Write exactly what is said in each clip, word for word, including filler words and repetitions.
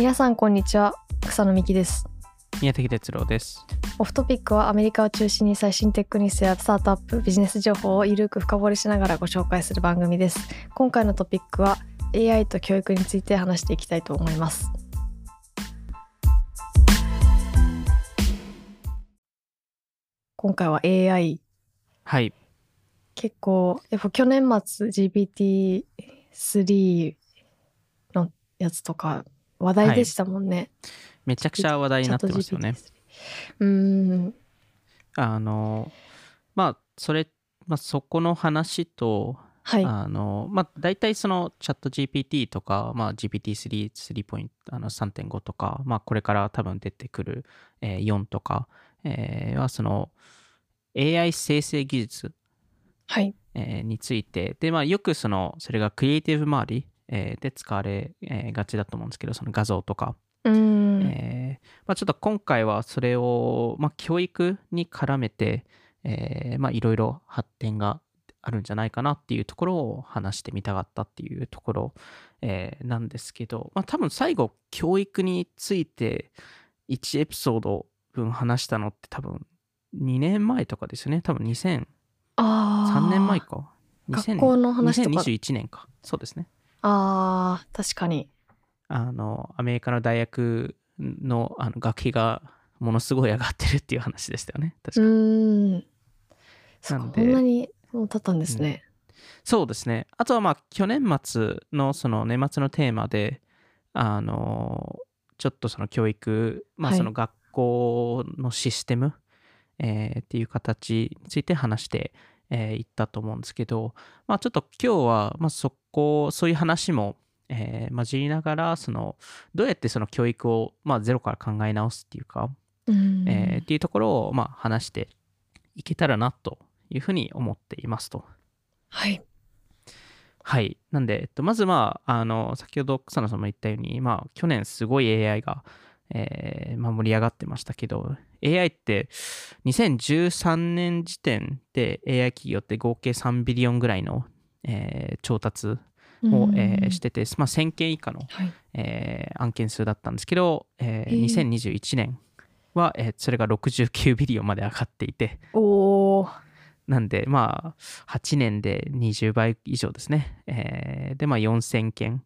皆さんこんにちは、草野美希です。宮崎哲郎です。オフトピックはアメリカを中心に最新テックニュースやスタートアップ、ビジネス情報をゆるく深掘りしながらご紹介する番組です。今回のトピックは エーアイ と教育について話していきたいと思います。今回は エーアイ、 はい、結構やっぱ去年末 ジーピーティースリー のやつとか話題でしたもんね、はい、めちゃくちゃ話題になってますよね。うーん、あのまあそれ、まあ、そこの話と、はい、あのまあ大体そのチャット ジーピーティー とか、まあ、ジーピーティースリー、さんてんご とか、まあ、これから多分出てくる、えー、よんとか、えー、はその エーアイ 生成技術、はい、えー、についてで、まあ、よくそのそれがクリエイティブ周りで使われがちだと思うんですけど、その画像とか、うーん、えーまあ、ちょっと今回はそれを、まあ、教育に絡めて、えーまあ、いろいろ発展があるんじゃないかなっていうところを話してみたかったっていうところ、えー、なんですけど、まあ、多分最後教育についていちエピソード分話したのって多分にねんまえとかですよね。多分にせん、あ、さんねんまえか、学校の話とかにせんにじゅういちねんか、そうですね。あー、確かに、あのアメリカの大学 の, あの学費がものすごい上がってるっていう話でしたよね。確かに。うーん、そんなにもう経ったんですね、うん、そうですね。あとはまあ去年末 の, その年末のテーマであのちょっとその教育、まあ、その学校のシステム、はい、えー、っていう形について話してい、えー、ったと思うんですけど、まあ、ちょっと今日はまあそこそういう話も、えー、混じりながらそのどうやってその教育を、まあ、ゼロから考え直すっていうか、うん、えー、っていうところをまあ話していけたらなというふうに思っていますと。はいはい。なんで、えっと、まずまああの先ほど草野さんも言ったように、まあ、去年すごい エーアイ が、えーまあ、盛り上がってましたけど、 エーアイ ってにせんじゅうさんねん時点で エーアイ 企業って合計さんビリオンぐらいの、えー、調達を、えー、してて、まあ、せんけん以下の、はい、えー、案件数だったんですけど、えー、にせんにじゅういちねんは、えー、それがろくじゅうきゅうビリオンまで上がっていて、おー、なんでまあはちねんでにじゅうばい以上ですね、えー、でまあよんせんけん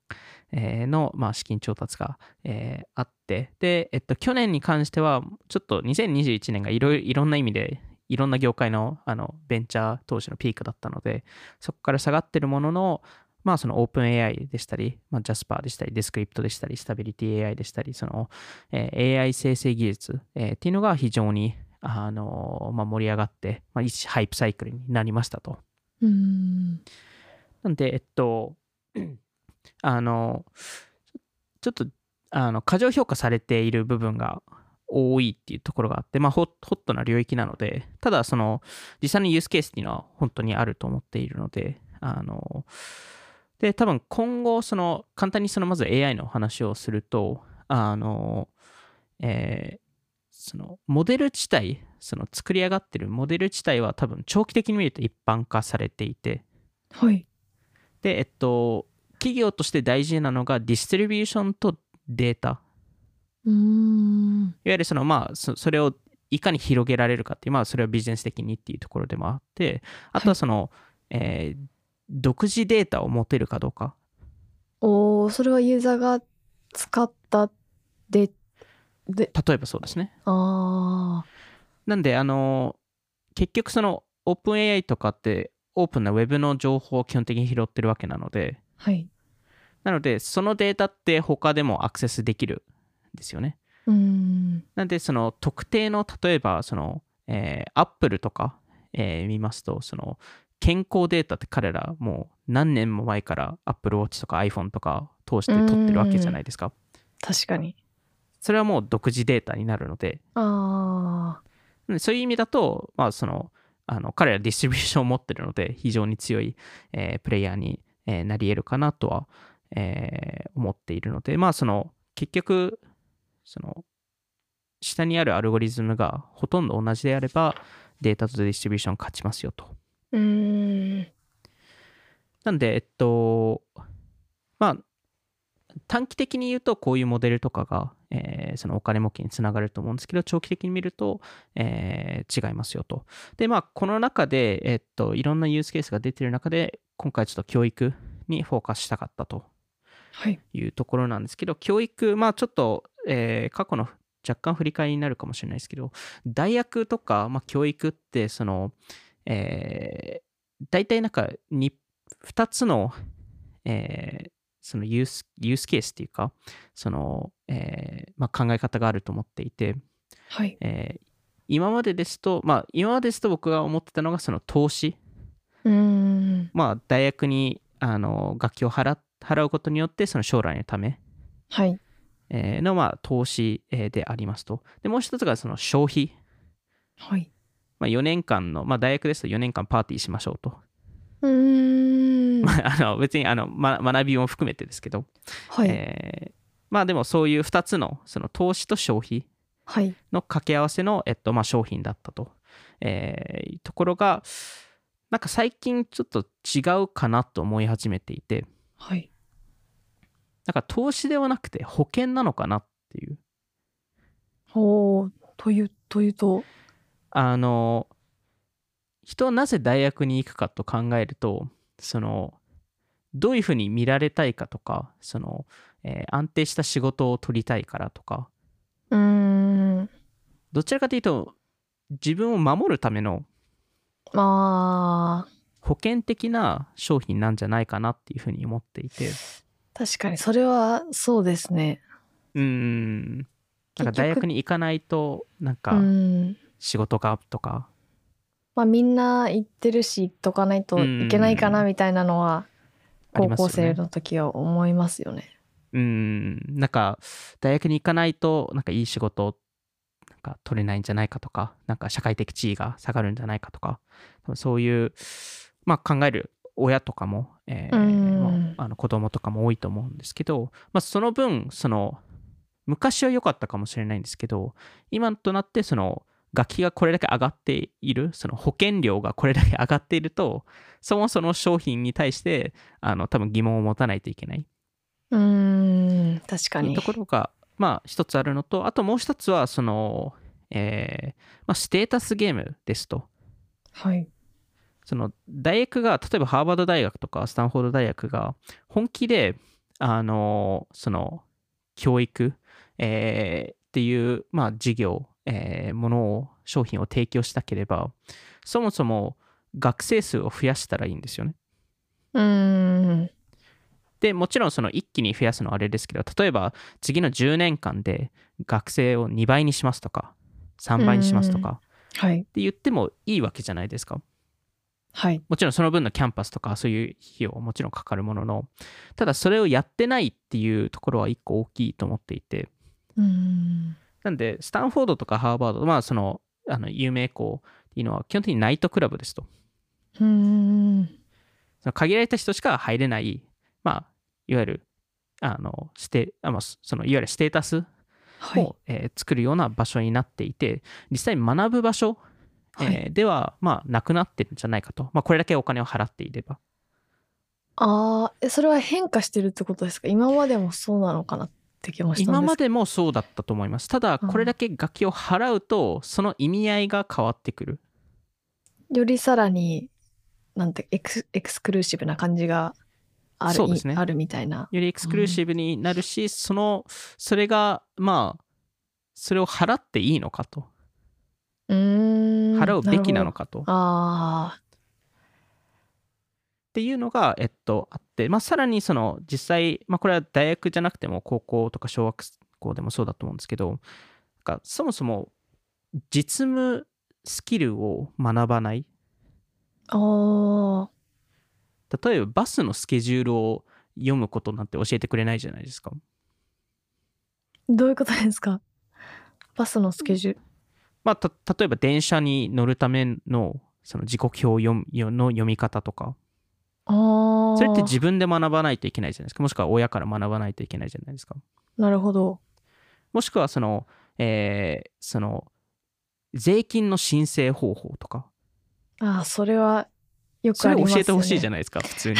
のまあ資金調達がえあって、でえっと去年に関してはちょっとにせんにじゅういちねんがいろいろんな意味でいろんな業界のあのベンチャー投資のピークだったので、そこから下がってるものの、まあそのオープン エーアイ でしたり、まあ ジャスパー でしたり、ディスクリプトでしたり、スタビリティ エーアイ でしたり、そのえ エーアイ 生成技術えっていうのが非常にあのまあ、盛り上がって、まあ、一ハイプサイクルになりましたと。うーん、なんでえっとあのちょっとあの過剰評価されている部分が多いっていうところがあって、まあ、ホットな領域なので、ただその実際のユースケースっていうのは本当にあると思っているので、あので多分今後その簡単にそのまず エーアイ の話をすると、あの、えーそのモデル自体、その作り上がってるモデル自体は多分長期的に見ると一般化されていて、はい、でえっと企業として大事なのがディストリビューションとデータ、うーん、いわゆるそのまあ そ, それをいかに広げられるかっていう、まあそれはビジネス的にっていうところでもあって、あとはその、はい、えー、独自データを持てるかどうか。おー、それはユーザーが使ったデータで、例えばそうですね。あ、なんであの結局そのオープン エーアイ とかってオープンなウェブの情報を基本的に拾ってるわけなので、はい、なのでそのデータって他でもアクセスできるんですよね。うーん、なんでその特定の、例えばその、えー、Apple とか、えー、見ますと、その健康データって彼らもう何年も前から Apple Watch とか iPhone とか通して取ってるわけじゃないですか。確かにそれはもう独自データになるので、あ、そういう意味だと、まあ、そのあの彼らディストリビューションを持ってるので非常に強い、えー、プレイヤーに、えー、なり得るかなとは、えー、思っているので、まあ、その結局その下にあるアルゴリズムがほとんど同じであればデータとディストリビューション勝ちますよと。うーん、なんでえっとまあ短期的に言うとこういうモデルとかが、えー、そのお金儲けにつながると思うんですけど、長期的に見ると、えー、違いますよと。で、まあ、この中で、えっと、いろんなユースケースが出てる中で、今回ちょっと教育にフォーカスしたかったというところなんですけど、はい、教育、まあ、ちょっと、えー、過去の若干振り返りになるかもしれないですけど、大学とか、まあ、教育ってその、えー、大体なんか 2, 2つの、えー、そのユース、ユースケースっていうかその、えーまあ、考え方があると思っていて、はいえー、今までですと、まあ、今までですと僕が思ってたのがその投資、うーん、まあ、大学にあの学費を 払, 払うことによってその将来のため、はいえー、のまあ投資でありますと。でもう一つがその消費、はいまあ、よねんかんの、まあ、大学ですとよねんかんパーティーしましょうと。うーん、まあ、あの別にあの、ま、学びも含めてですけど、はいえー、まあでもそういうふたつ の, その投資と消費の掛け合わせの、えっとまあ、商品だったと、えー、ところがなんか最近ちょっと違うかなと思い始めていて、はいなんか投資ではなくて保険なのかなっていう。ほう、というというとあの人はなぜ大学に行くかと考えると、そのどういうふうに見られたいかとか、その、えー、安定した仕事を取りたいからとか、うーんどちらかというと自分を守るためのあ保険的な商品なんじゃないかなっていうふうに思っていて。確かにそれはそうですね。うーんなんか大学に行かないとなんか仕事がとか、まあ、みんな行ってるし行っとかないといけないかなみたいなのは高校生の時は思いますよね。うーんなんか大学に行かないとなんかいい仕事なんか取れないんじゃないかとか、なんか社会的地位が下がるんじゃないかとか、そういう、まあ、考える親とかも、えーまあ、あの子供とかも多いと思うんですけど、まあ、その分その昔は良かったかもしれないんですけど、今となってその学費がこれだけ上がっている、その保険料がこれだけ上がっていると、そもそも商品に対してあの多分疑問を持たないといけない、うーん確かにいうところが、まあ、一つあるのと、あともう一つはその、えーまあ、ステータスゲームですと。はいその大学が例えばハーバード大学とかスタンフォード大学が本気であのその教育、えー、っていう、まあ、事業、えー、ものを商品を提供したければ、そもそも学生数を増やしたらいいんですよね。うーんでもちろんその一気に増やすのはあれですけど、例えば次のじゅうねんかんで学生をにばいにしますとかさんばいにしますとか、はい、って言ってもいいわけじゃないですか。はい、もちろんその分のキャンパスとかそういう費用はもちろんかかるものの、ただそれをやってないっていうところは一個大きいと思っていて、うーんなんでスタンフォードとかハーバード、まあそのあの有名校っていうのは基本的にナイトクラブですと。うーんその限られた人しか入れない、まあ、いわゆるあのステあのそのいわゆるステータスを、はいえー、作るような場所になっていて、実際に学ぶ場所えー、ではまあなくなってるんじゃないかと、まあ、これだけお金を払っていれば。ああそれは変化してるってことですか。今までもそうなのかなって気もしたんですけど。今までもそうだったと思います。ただこれだけ学費を払うとその意味合いが変わってくる、うん、よりさらになんてエ ク, スエクスクルーシブな感じがあ る, そうです、ね、あるみたいな。よりエクスクルーシブになるし、うん、そ, のそれがまあそれを払っていいのかと、うーん払うべきなのかと、あっていうのが、えっと、あって、まあ、さらにその実際、まあ、これは大学じゃなくても高校とか小学校でもそうだと思うんですけど、なんかそもそも実務スキルを学ばない。あ例えばバスのスケジュールを読むことなんて教えてくれないじゃないですか。どういうことですか？バスのスケジュール、まあ、た例えば電車に乗るため の, その時刻表を読むの読み方とか、あそれって自分で学ばないといけないじゃないですか、もしくは親から学ばないといけないじゃないですか。なるほど。もしくはその、えー、その税金の申請方法とか、あそれはよくありますよね。それ教えてほしいじゃないですか普通に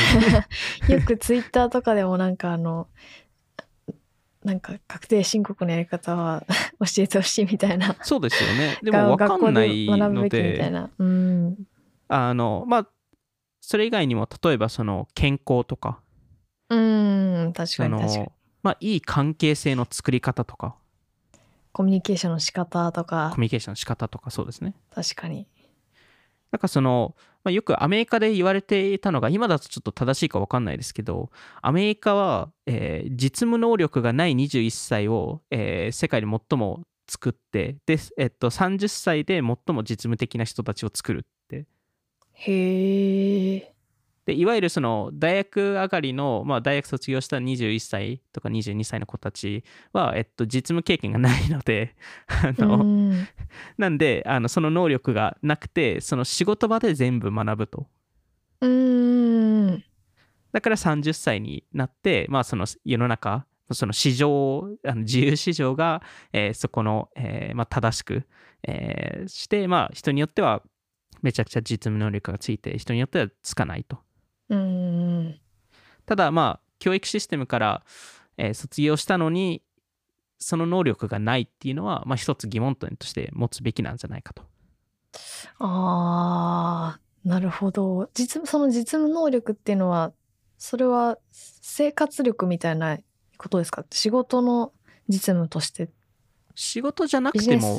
よくツイッターとかでもなんかあのなんか確定申告のやり方は教えてほしいみたいな。そうですよね。でも分かんないので、あのまあそれ以外にも例えばその健康とか、うん確かに確かに、まあいい関係性の作り方とか、コミュニケーションの仕方とか、コミュニケーションの仕方とかそうですね。確かに。なんかその、まあ、よくアメリカで言われていたのが、今だとちょっと正しいか分かんないですけど、アメリカは、えー、実務能力がないにじゅういっさいを、えー、世界で最も作って、で、えっと、さんじゅっさいで最も実務的な人たちを作るって。へー。で、いわゆるその大学上がりの、まあ、大学卒業したにじゅういっさいとかにじゅうにさいの子たちは、えっと、実務経験がないのであのうんなんであのその能力がなくて、その仕事場で全部学ぶと。うーんだからさんじゅっさいになって、まあ、その世の中その市場あの自由市場が、えー、そこの、えーまあ、正しく、えー、して、まあ、人によってはめちゃくちゃ実務能力がついて、人によってはつかないと。うんただまあ教育システムから、えー、卒業したのにその能力がないっていうのは、まあ、一つ疑問点として持つべきなんじゃないかと。あーなるほど。実その実務能力っていうのは、それは生活力みたいなことですか？仕事の実務として、仕事じゃなくても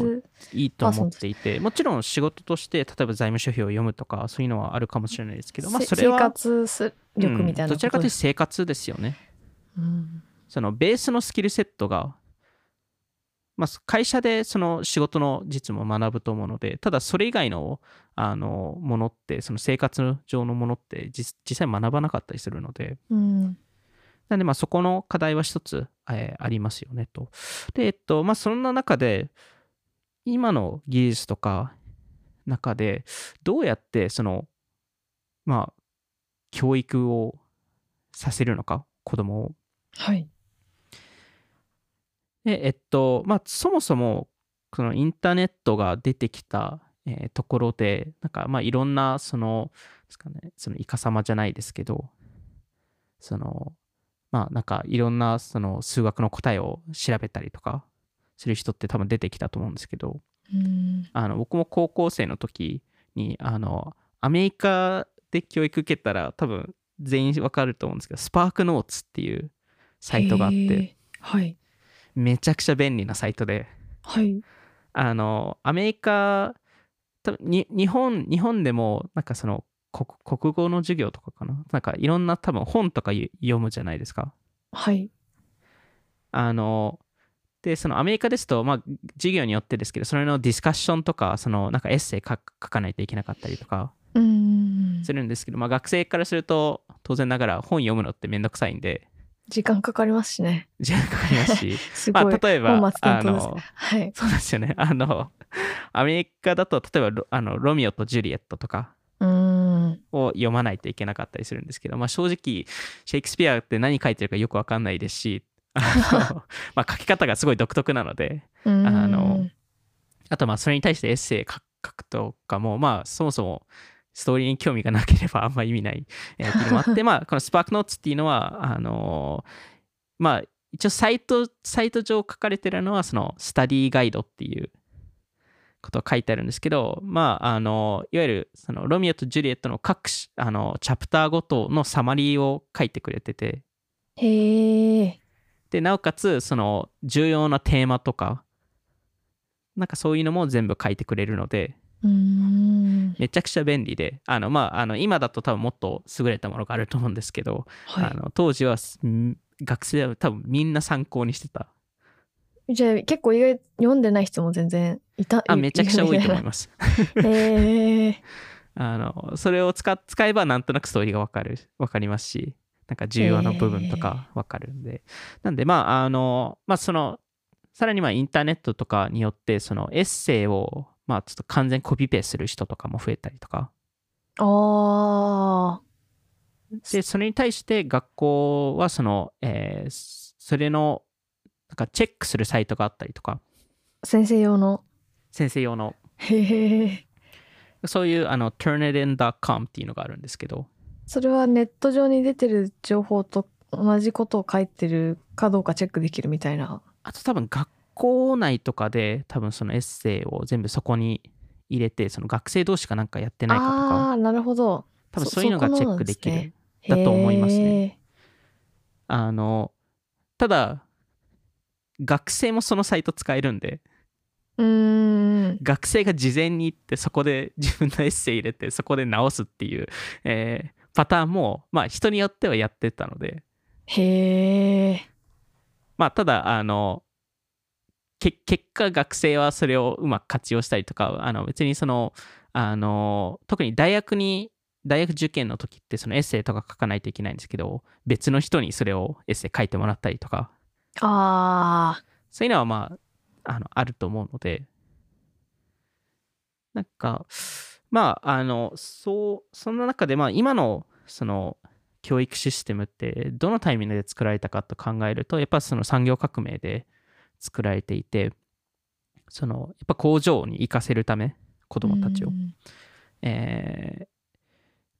いいと思っていて、もちろん仕事として例えば財務諸表を読むとかそういうのはあるかもしれないですけど、まあ、それは生活力みたいな、うん、どちらかというと生活ですよね、うん、そのベースのスキルセットが、まあ、会社でその仕事の実務を学ぶと思うので、ただそれ以外の、あのものって、その生活上のものって実際学ばなかったりするので、うんなのでまあそこの課題は一つ、えー、ありますよねと。で、えっとまあ、そんな中で今の技術とか中でどうやってその、まあ、教育をさせるのか、子供を。はい。で、えっとまあ、そもそもこのインターネットが出てきた、えー、ところで、なんかまあいろんなそのですかね、そのイカサマじゃないですけど、そのまあ、なんかいろんなその数学の答えを調べたりとかする人って多分出てきたと思うんですけど、うんあの僕も高校生の時にあのアメリカで教育受けたら多分全員分かると思うんですけど、スパークノーツっていうサイトがあって、はいめちゃくちゃ便利なサイトで、はいあのアメリカ多分に日本日本でもなんかその国語の授業とかかな、なんかいろんな多分本とか読むじゃないですか。はいあのでそのアメリカですと、まあ、授業によってですけど、それのディスカッションとか、そのなんかエッセイ書かないといけなかったりとかするんですけど、まあ、学生からすると当然ながら本読むのってめんどくさいんで時間かかりますしね。時間かかりますしすごい、まあ、例えばあの、はい、そうですよね。あのアメリカだと例えば ロ, あのロミオとジュリエットとかを読まないといけなかったりするんですけど、まあ、正直シェイクスピアって何書いてるかよく分かんないですしまあ書き方がすごい独特なので、あのあとまあそれに対してエッセイ書くとかも、まあ、そもそもストーリーに興味がなければあんま意味ないっていうのもあってまあこのスパークノーツっていうのはあのまあ一応サイトサイト上書かれてるのはそのスタディガイドっていうこと書いてあるんですけど、まあ、あのいわゆるそのロミオとジュリエットの各あのチャプターごとのサマリーを書いてくれてて、へでなおかつその重要なテーマとかなんかそういうのも全部書いてくれるので、うーんめちゃくちゃ便利で、あの、まあ、あの今だと多分もっと優れたものがあると思うんですけど、はい、あの当時は学生は多分みんな参考にしてた。じゃあ結構意外読んでない人も全然いた。あめちゃくちゃ多いと思います、えー、あのそれを 使, 使えばなんとなくストーリーが分かる分かりますし、なんか重要な部分とか分かるんで、えー、なんでまああのまあそのさらにまあインターネットとかによってそのエッセイをまあちょっと完全コピペする人とかも増えたりとか、あでそれに対して学校はその、えー、それのなんかチェックするサイトがあったりとか、先生用の先生用のへえそういうあの ターニティン ドット コム っていうのがあるんですけど、それはネット上に出てる情報と同じことを書いてるかどうかチェックできるみたいな。あと多分学校内とかで多分そのエッセイを全部そこに入れて、その学生同士がなんかやってないかとか、あ、なるほど、多分そういうのがチェックできるだと思いますね。あのただ学生もそのサイト使えるんで、うーん、学生が事前に行ってそこで自分のエッセイ入れてそこで直すっていう、えー、パターンもまあ人によってはやってたので。へえ。まあただあのけ結果学生はそれをうまく活用したりとか、あの別にそのあの特に大学に大学受験の時ってそのエッセイとか書かないといけないんですけど、別の人にそれをエッセイ書いてもらったりとか、ああ、そういうのはまああのあると思うので、なんかまああのそうその中でまあ今のその教育システムってどのタイミングで作られたかと考えると、やっぱその産業革命で作られていて、そのやっぱ工場に行かせるため子どもたちを、えー、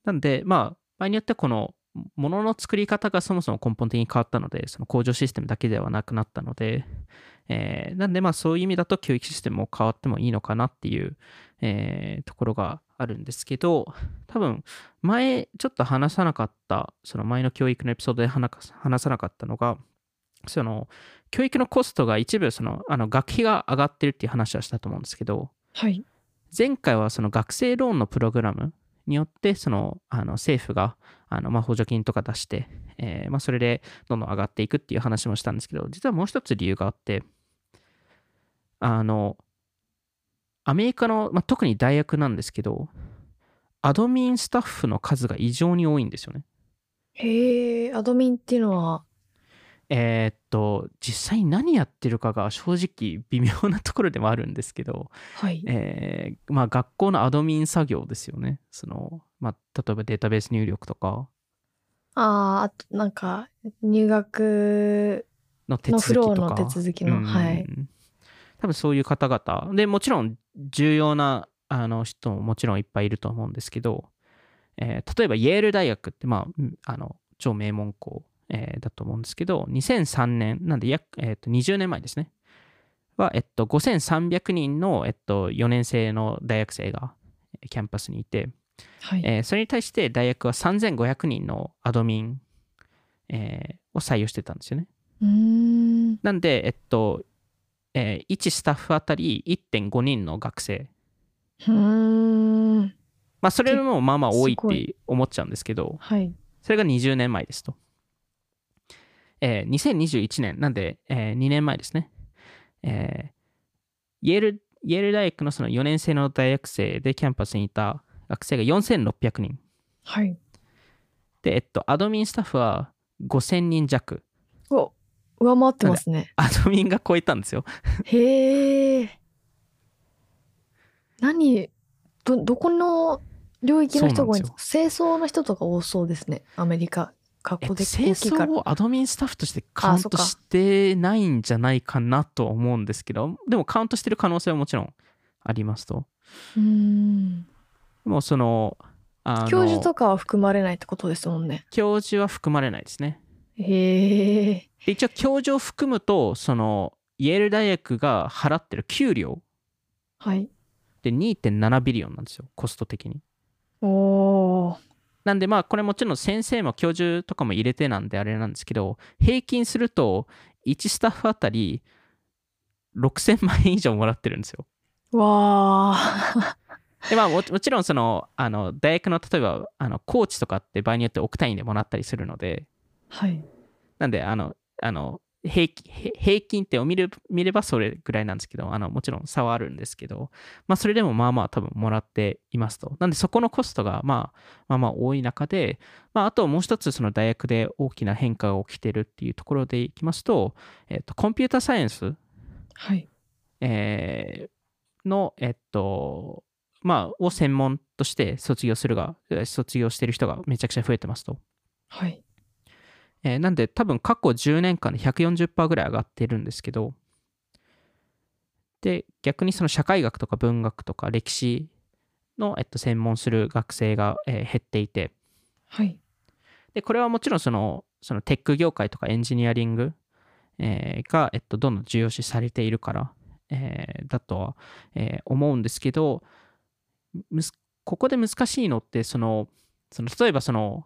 なんでまあ場合によってはこのものの作り方がそもそも根本的に変わったので、その工場システムだけではなくなったので、えー、なんでまあそういう意味だと教育システムも変わってもいいのかなっていう、えー、ところがあるんですけど、多分前ちょっと話さなかった、その前の教育のエピソードで話さなかったのが、その教育のコストが一部そのあの学費が上がってるっていう話はしたと思うんですけど、はい、前回はその学生ローンのプログラムによってそのあの政府があのまあ補助金とか出して、えー、まあそれでどんどん上がっていくっていう話もしたんですけど、実はもう一つ理由があって、あのアメリカの、まあ、特に大学なんですけど、アドミンスタッフの数が異常に多いんですよね。へえ、アドミンっていうのはえー、っと実際に何やってるかが正直微妙なところでもあるんですけど、はい、えーまあ、学校のアドミン作業ですよね。その、まあ、例えばデータベース入力とか、ああとなんか入学の手続きとかの手続きの、はい、多分そういう方々で、もちろん重要なあの人ももちろんいっぱいいると思うんですけど、えー、例えばイェール大学って、まあ、あの超名門校えー、だと思うんですけど、にせんさんねんなんで約、えー、とにじゅうねんまえですねは、えっと、ごせんさんびゃくにんの、えっと、よねん生の大学生がキャンパスにいて、はい、えー、それに対して大学はさんぜんごひゃくにんのアドミン、えー、を採用してたんですよね。うーん、なんで、えっとえー、いちスタッフあたり いってんご 人の学生。うーん、まあそれもまあまあ多いって思っちゃうんですけど、はい、それがにじゅうねんまえですと。えー、にせんにじゅういちねんなんで、えー、にねんまえですね、えー、イェール、イェール大学のそのよねん生の大学生でキャンパスにいた学生がよんせんろっぴゃくにん、はい、で、えっと、アドミンスタッフはごせんにん弱。お、上回ってますね。アドミンが超えたんですよ。へえ。何、ど、どこの領域の人が多いんですか？清掃の人とか多そうですね、アメリカ。えっと、清掃をアドミンスタッフとしてカウントしてないんじゃないかなと思うんですけど、でもカウントしてる可能性はもちろんありますと。うーん、もうその、あの教授とかは含まれないってことですもんね。教授は含まれないですね。へえ。一応教授を含むと、そのイェール大学が払ってる給料、はい、で にてんなな ビリオンなんですよ、コスト的に。おお。なんでまあこれもちろん先生も教授とかも入れてなんであれなんですけど、平均するといちスタッフあたりろくせんまんえん以上もらってるんですよ。わあ。でまあ も, もちろんそのあの大学の例えばあのコーチとかって場合によって億単位でもらったりするので、はい、なんであのあの 平, 平均ってを見 れ, 見ればそれぐらいなんですけど、あのもちろん差はあるんですけど、まあ、それでもまあまあ多分もらっていますと。なんでそこのコストがまあまあまあ多い中で、まあ、あともう一つその大学で大きな変化が起きてるっていうところでいきますと、えっと、コンピューターサイエンス、はい、えー、の、えっとまあ、を専門として卒業するが卒業してる人がめちゃくちゃ増えてますと。はい、えー、なんで多分過去じゅうねんかんで ひゃくよんじゅっパーセント ぐらい上がってるんですけど、で逆にその社会学とか文学とか歴史のえっと専門する学生がえ減っていて、はい、でこれはもちろんそのそのテック業界とかエンジニアリング、えー、が、えっと、どんどん重要視されているから、えー、だとは、えー、思うんですけど、むすここで難しいのってその、その例えばその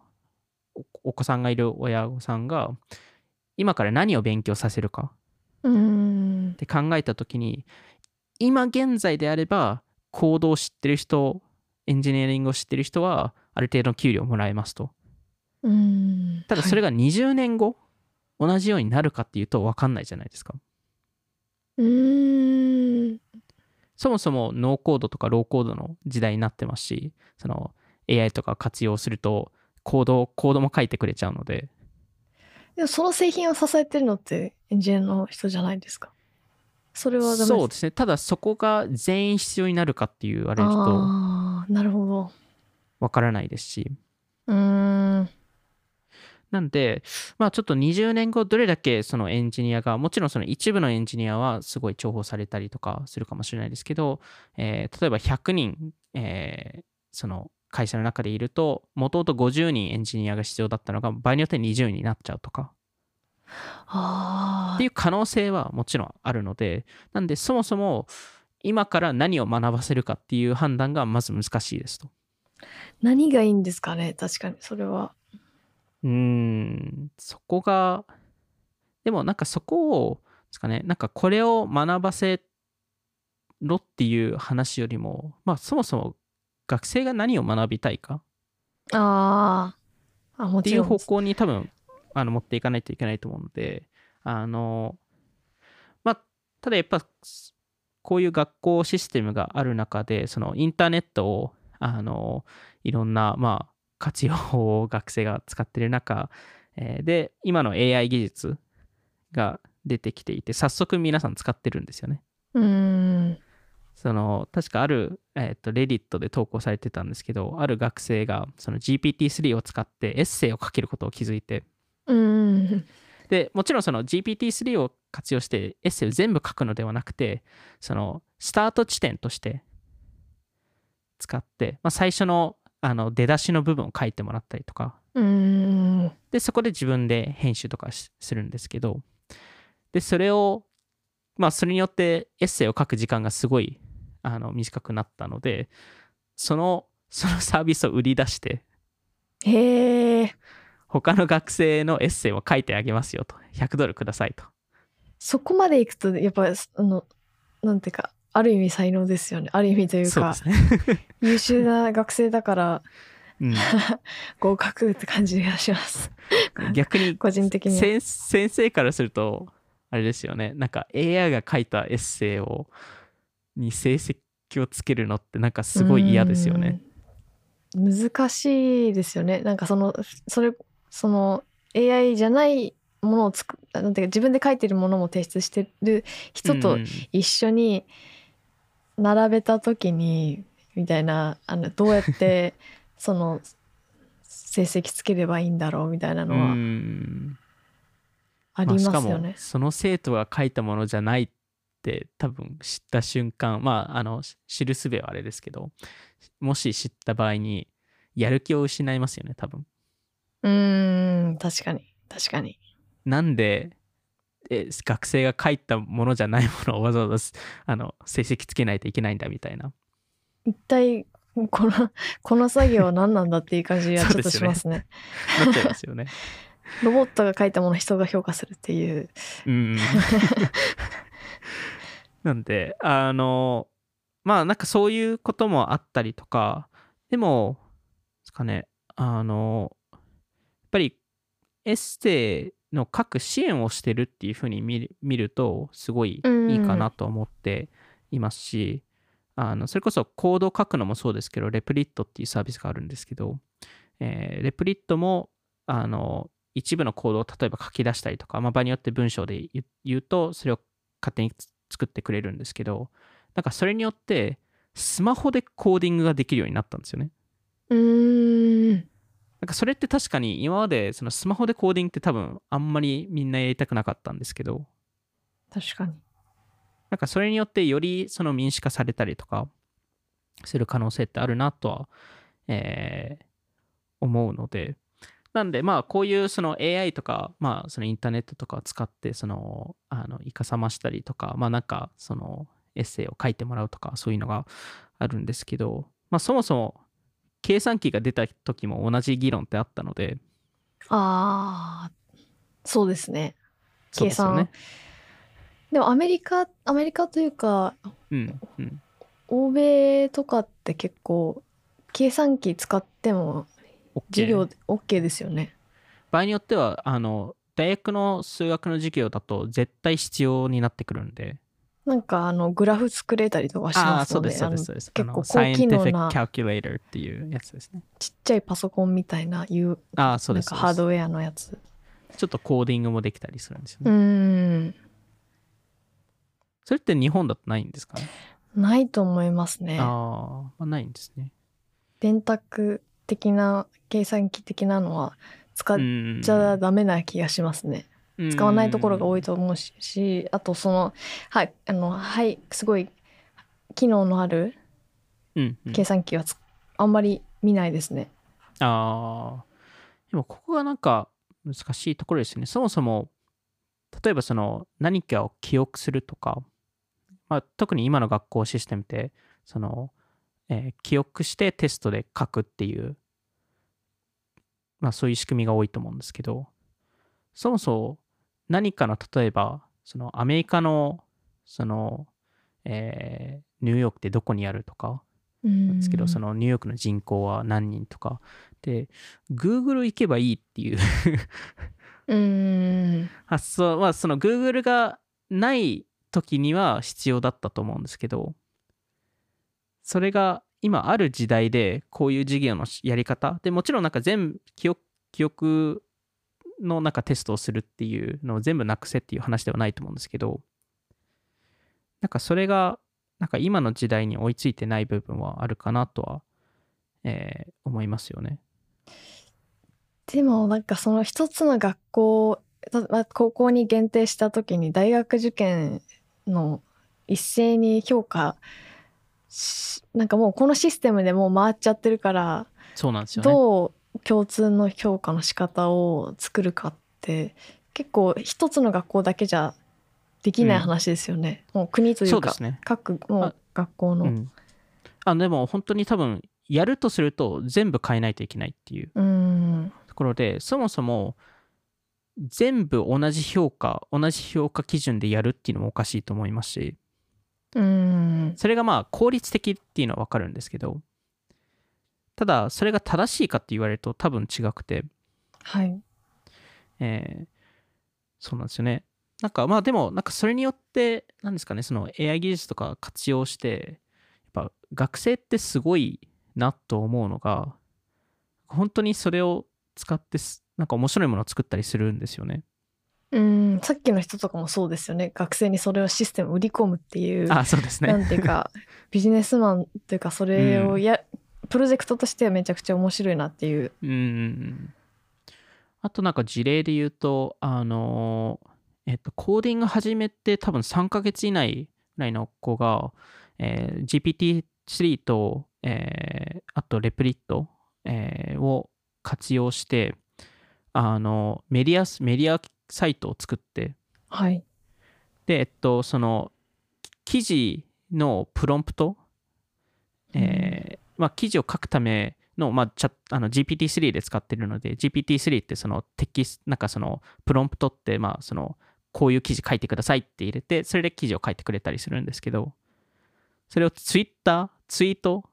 お, お子さんがいる親御さんが今から何を勉強させるかって考えた時に、今現在であればコードを知ってる人、エンジニアリングを知ってる人はある程度の給料をもらえますと。うーん、ただそれがにじゅうねんご、はい、同じようになるかっていうと分かんないじゃないですか。うーん、そもそもノーコードとかローコードの時代になってますし、その エーアイ とか活用するとコード、コードも書いてくれちゃうので。でもその製品を支えてるのってエンジニアの人じゃないですか。それはダメです。そうですね。ただそこが全員必要になるかって言われると、あー、なるほど、わからないですし。うーん、なんで、まあ、ちょっとにじゅうねんごどれだけそのエンジニアが、もちろんその一部のエンジニアはすごい重宝されたりとかするかもしれないですけど、えー、例えばひゃくにん、えー、その会社の中でいると、もともとごじゅうにんエンジニアが必要だったのが場合によってにじゅうにんになっちゃうとかっていう可能性はもちろんあるので、なんでそもそも今から何を学ばせるかっていう判断がまず難しいですと。何がいいんですかね。確かにそれはうーん、そこがでもなんかそこをですかね、なんかこれを学ばせろっていう話よりも、まあそもそも学生が何を学びたいかああっていう方向に多分あの持っていかないといけないと思うので、あのまあただやっぱこういう学校システムがある中で、そのインターネットをあのいろんなまあ活用を学生が使っている中で、今の エーアイ 技術が出てきていて、早速皆さん使ってるんですよね。うーん、その確かある、えーと、レディットで投稿されてたんですけど、ある学生がその ジーピーティースリー を使ってエッセイを書けることを気づいて、うーん、でもちろんその ジーピーティースリー を活用してエッセイを全部書くのではなくて、そのスタート地点として使って、まあ、最初のあの出だしの部分を書いてもらったりとか、うーん、でそこで自分で編集とかするんですけど、でそれをまあそれによってエッセイを書く時間がすごいあの短くなったので、そのそのサービスを売り出して、へえ、他の学生のエッセイを書いてあげますよと、ひゃくドルくださいと。そこまでいくとやっぱりあのなんていうか、ある意味才能ですよね。ある意味というか、そうですね優秀な学生だから、うん、合格って感じがします逆に個人的に先生からするとあれですよね、なんか エーアイ が書いたエッセイをに成績をつけるのってなんかすごい嫌ですよね。難しいですよね。なんかそのそれその エーアイ じゃないものをつくなんていうか、自分で書いてるものも提出してる人と一緒に並べた時に、うん、みたいな、あのどうやってその成績つければいいんだろうみたいなのはありますよね。うん、まあ、しかもその生徒が書いたものじゃないって多分知った瞬間、まああの知る術はあれですけど、もし知った場合にやる気を失いますよね多分。うーん、確かに確かに。なんでえ学生が書いたものじゃないものをわざわざあの成績つけないといけないんだみたいな、一体このこの作業は何なんだっていう感じはちょっとしますね。なっちゃいますよねロボットが書いたものを人が評価するっていううんなんであのまあなんかそういうこともあったりとか、でもですかね、あのやっぱりエッセイの各支援をしてるっていう風に見 る, 見るとすごいいいかなと思っていますし、あのそれこそコードを書くのもそうですけど、レプリットっていうサービスがあるんですけど、えー、レプリットもあの一部のコードを例えば書き出したりとか、まあ、場によって文章で言うとそれを勝手に作ってくれるんですけど、なんかそれによってスマホでコーディングができるようになったんですよね。うーん、なんかそれって確かに今までそのスマホでコーディングって多分あんまりみんなやりたくなかったんですけど、確かになんかそれによってよりその民主化されたりとかする可能性ってあるなとはえ思うので、なんで、まあ、こういうその エーアイ とか、まあ、そのインターネットとかを使って、その、あの、いかさましたりとか、まあ、なんか、その、エッセイを書いてもらうとか、そういうのがあるんですけど、まあ、そもそも、計算機が出た時も同じ議論ってあったので。ああ、そうですね。計算。そうですよね。でも、アメリカ、アメリカというか、うんうん、欧米とかって結構、計算機使っても、授業 OK ですよね。場合によってはあの大学の数学の授業だと絶対必要になってくるんで、なんかあのグラフ作れたりとかしますので、結構高機能な Scientific Calculator っていうやつですね。ちっちゃいパソコンみたいないうあそうです、なんかハードウェアのやつ、ちょっとコーディングもできたりするんですよね。うん、それって日本だとないんですかね。ないと思いますね。ああ、ないんですね。電卓的な計算機的なのは使っちゃダメな気がしますね。使わないところが多いと思うし、あとその、はい、あの、はい、すごい機能のある計算機は、うんうん、あんまり見ないですね。ああ、でもここがなんか難しいところですよね。そもそも例えばその何かを記憶するとか、まあ、特に今の学校システムってその、えー、記憶してテストで書くっていう。まあ、そういう仕組みが多いと思うんですけど、そもそも何かの例えばそのアメリカのその、えー、ニューヨークってどこにあるとかなんですけど、そのニューヨークの人口は何人とかで Google 行けばいいっていううーん発想はその Google がない時には必要だったと思うんですけど、それが今ある時代でこういう授業のやり方で、もちろんなんか全部記憶、記憶のなんかテストをするっていうのを全部なくせっていう話ではないと思うんですけど、なんかそれがなんか今の時代に追いついてない部分はあるかなとは、えー、思いますよね。でもなんかその一つの学校、高校に限定した時に大学受験の一斉に評価なんかもうこのシステムでもう回っちゃってるから、そうなんですよね。どう共通の評価の仕方を作るかって結構一つの学校だけじゃできない話ですよね、うん、もう国というか各もう学校の、うん、あでも本当に多分やるとすると全部変えないといけないっていうところで、うん、そもそも全部同じ評価同じ評価基準でやるっていうのもおかしいと思いますし、うん、それがまあ効率的っていうのは分かるんですけど、ただそれが正しいかって言われると多分違くて、はい、えー、そうなんですよね。なんかまあでもなんかそれによってなんですかね、その エーアイ 技術とか活用してやっぱ学生ってすごいなと思うのが、本当にそれを使ってなんか面白いものを作ったりするんですよね。うん、さっきの人とかもそうですよね。学生にそれをシステム売り込むっていう、あ、そうですね。なんていうかビジネスマンというかそれをや、うん、プロジェクトとしてはめちゃくちゃ面白いなっていう。うん。あとなんか事例で言うと、あのえっとコーディング始めて多分さんかげつ以内ぐらいの子が、えー、ジーピーティースリー と、えー、あとレプリット、えー、を活用してあのメディアスメディアサイトを作って、はい、でえっとその記事のプロンプト、うんえーまあ、記事を書くための、まあ、チャあの ジーピーティースリー で使ってるので、 ジーピーティースリー ってそのテキスなんかそのプロンプトって、まあ、そのこういう記事書いてくださいって入れて、それで記事を書いてくれたりするんですけど、それをツイッターツイート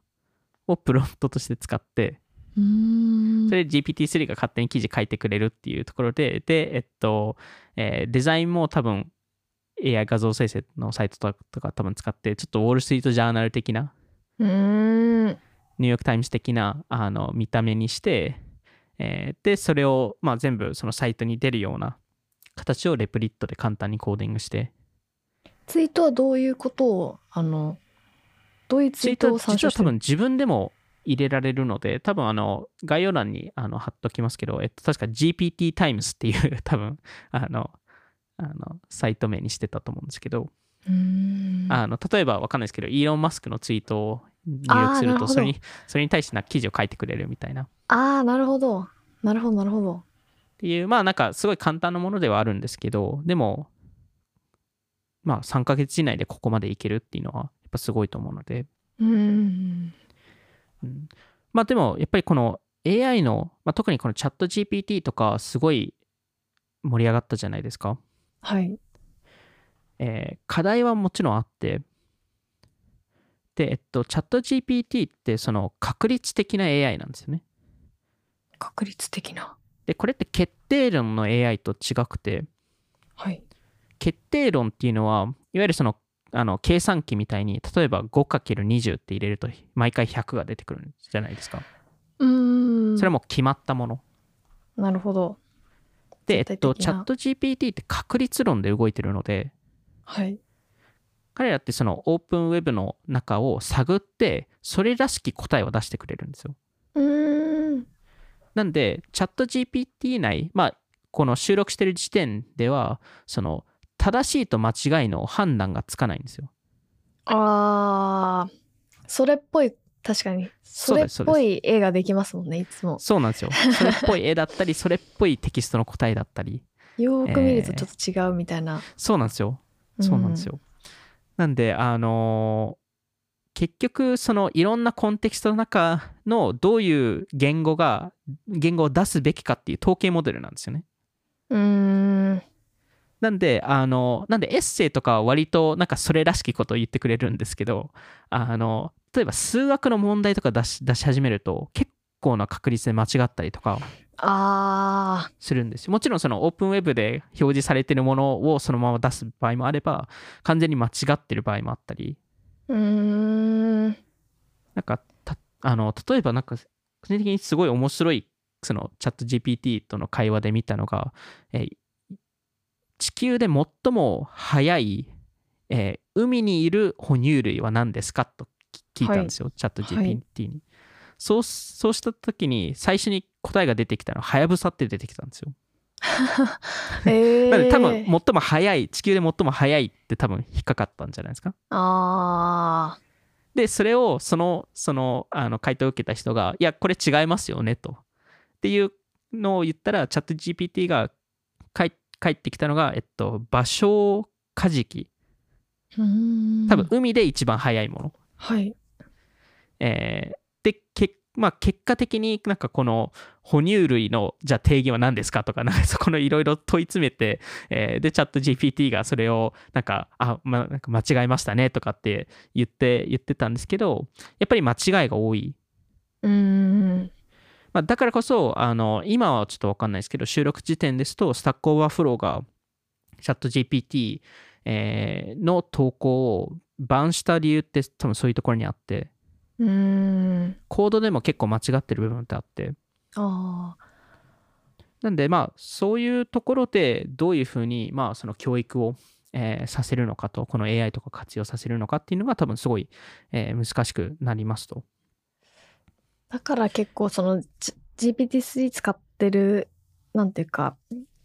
をプロンプトとして使って、うーん、それで ジーピーティースリー が勝手に記事書いてくれるっていうところで、で、えっとえー、デザインも多分 エーアイ 画像生成のサイトとか多分使って、ちょっとウォールストリートジャーナル的な、うーん、ニューヨークタイムズ的なあの見た目にして、えー、でそれを、まあ、全部そのサイトに出るような形をレプリットで簡単にコーディングして。ツイートはどういうことをあのどういうツイートを参照してる？ツイートは実は多分自分でも入れられるので、多分あの概要欄にあの貼っときますけど、えっと、確か ジーピーティー タイムズっていう多分あのあのサイト名にしてたと思うんですけど、うーん、あの例えば分かんないですけど、イーロン・マスクのツイートを入力すると、それにそれに対してなんか記事を書いてくれるみたいな。ああ、なるほど。なるほどなるほどっていう、まあなんかすごい簡単なものではあるんですけど、でもまあさんかげつ以内でここまでいけるっていうのはやっぱすごいと思うので、うん、うん、まあでもやっぱりこの エーアイ の、まあ、特にこのチャット ジーピーティー とかすごい盛り上がったじゃないですか。はい、えー、課題はもちろんあって、で、えっと、チャット ジーピーティー ってその確率的な エーアイ なんですよね。確率的な。でこれって決定論の エーアイ と違くて、はい、決定論っていうのはいわゆるその、あの計算機みたいに例えば ごかけるにじゅう って入れると毎回ひゃくが出てくるじゃないですか。うーん、それはもう決まったもの。なるほど。で、えっと、チャット ジーピーティー って確率論で動いてるので、はい、彼らってそのオープンウェブの中を探ってそれらしき答えを出してくれるんですよ。うーん、なんでチャット ジーピーティー 内、まあ、この収録してる時点ではその正しいと間違いの判断がつかないんですよ。あー、それっぽい、確かにそれっぽい絵ができますもんね、いつも。そうなんですよ。それっぽい絵だったりそれっぽいテキストの答えだったりよーく見るとちょっと違うみたいな、えー、そうなんですよ、そうなんですよ、うん、なんであのー、結局そのいろんなコンテキストの中のどういう言語が言語を出すべきかっていう統計モデルなんですよね。うーん、なんであのなんでエッセイとかは割となんかそれらしきことを言ってくれるんですけど、あの例えば数学の問題とか出し、出し始めると結構な確率で間違ったりとかするんですよ。もちろんそのオープンウェブで表示されてるものをそのまま出す場合もあれば完全に間違ってる場合もあったり、うーん、なんかたあの例えばなんか個人的にすごい面白いそのチャット ジーピーティー との会話で見たのが、えー地球で最も早い、えー、海にいる哺乳類は何ですかと聞いたんですよ、はい、チャット ジーピーティー に、はい、そう、そうした時に最初に答えが出てきたのははやぶさって出てきたんですよ、えー、なので多分最も早い地球で最も早いって多分引っかかったんじゃないですか。あでそれをその、その、あの回答を受けた人がいやこれ違いますよねとっていうのを言ったらチャット ジーピーティー が回答帰ってきたのが、えっと、バショウカジキ、うーん、多分海で一番早いもの、はい、えー、でけ、まあ、結果的になんかこの哺乳類のじゃあ定義は何ですかとか、なんかそこのいろいろ問い詰めて、えー、でチャット ジーピーティー がそれをなんかあ、ま、なんか間違えましたねとかって言って言ってたんですけど、やっぱり間違いが多い。うーん、まあ、だからこそあの今はちょっと分かんないですけど収録時点ですとスタックオーバーフローがチャット ジーピーティー、えー、の投稿をバンした理由って多分そういうところにあって、うーん、コードでも結構間違ってる部分ってあって、あなんでまあそういうところでどういうふうにまあその教育を、えー、させるのかと、この エーアイ とか活用させるのかっていうのが多分すごい、えー、難しくなりますと。だから結構その ジーピーティースリー 使ってるなんていうか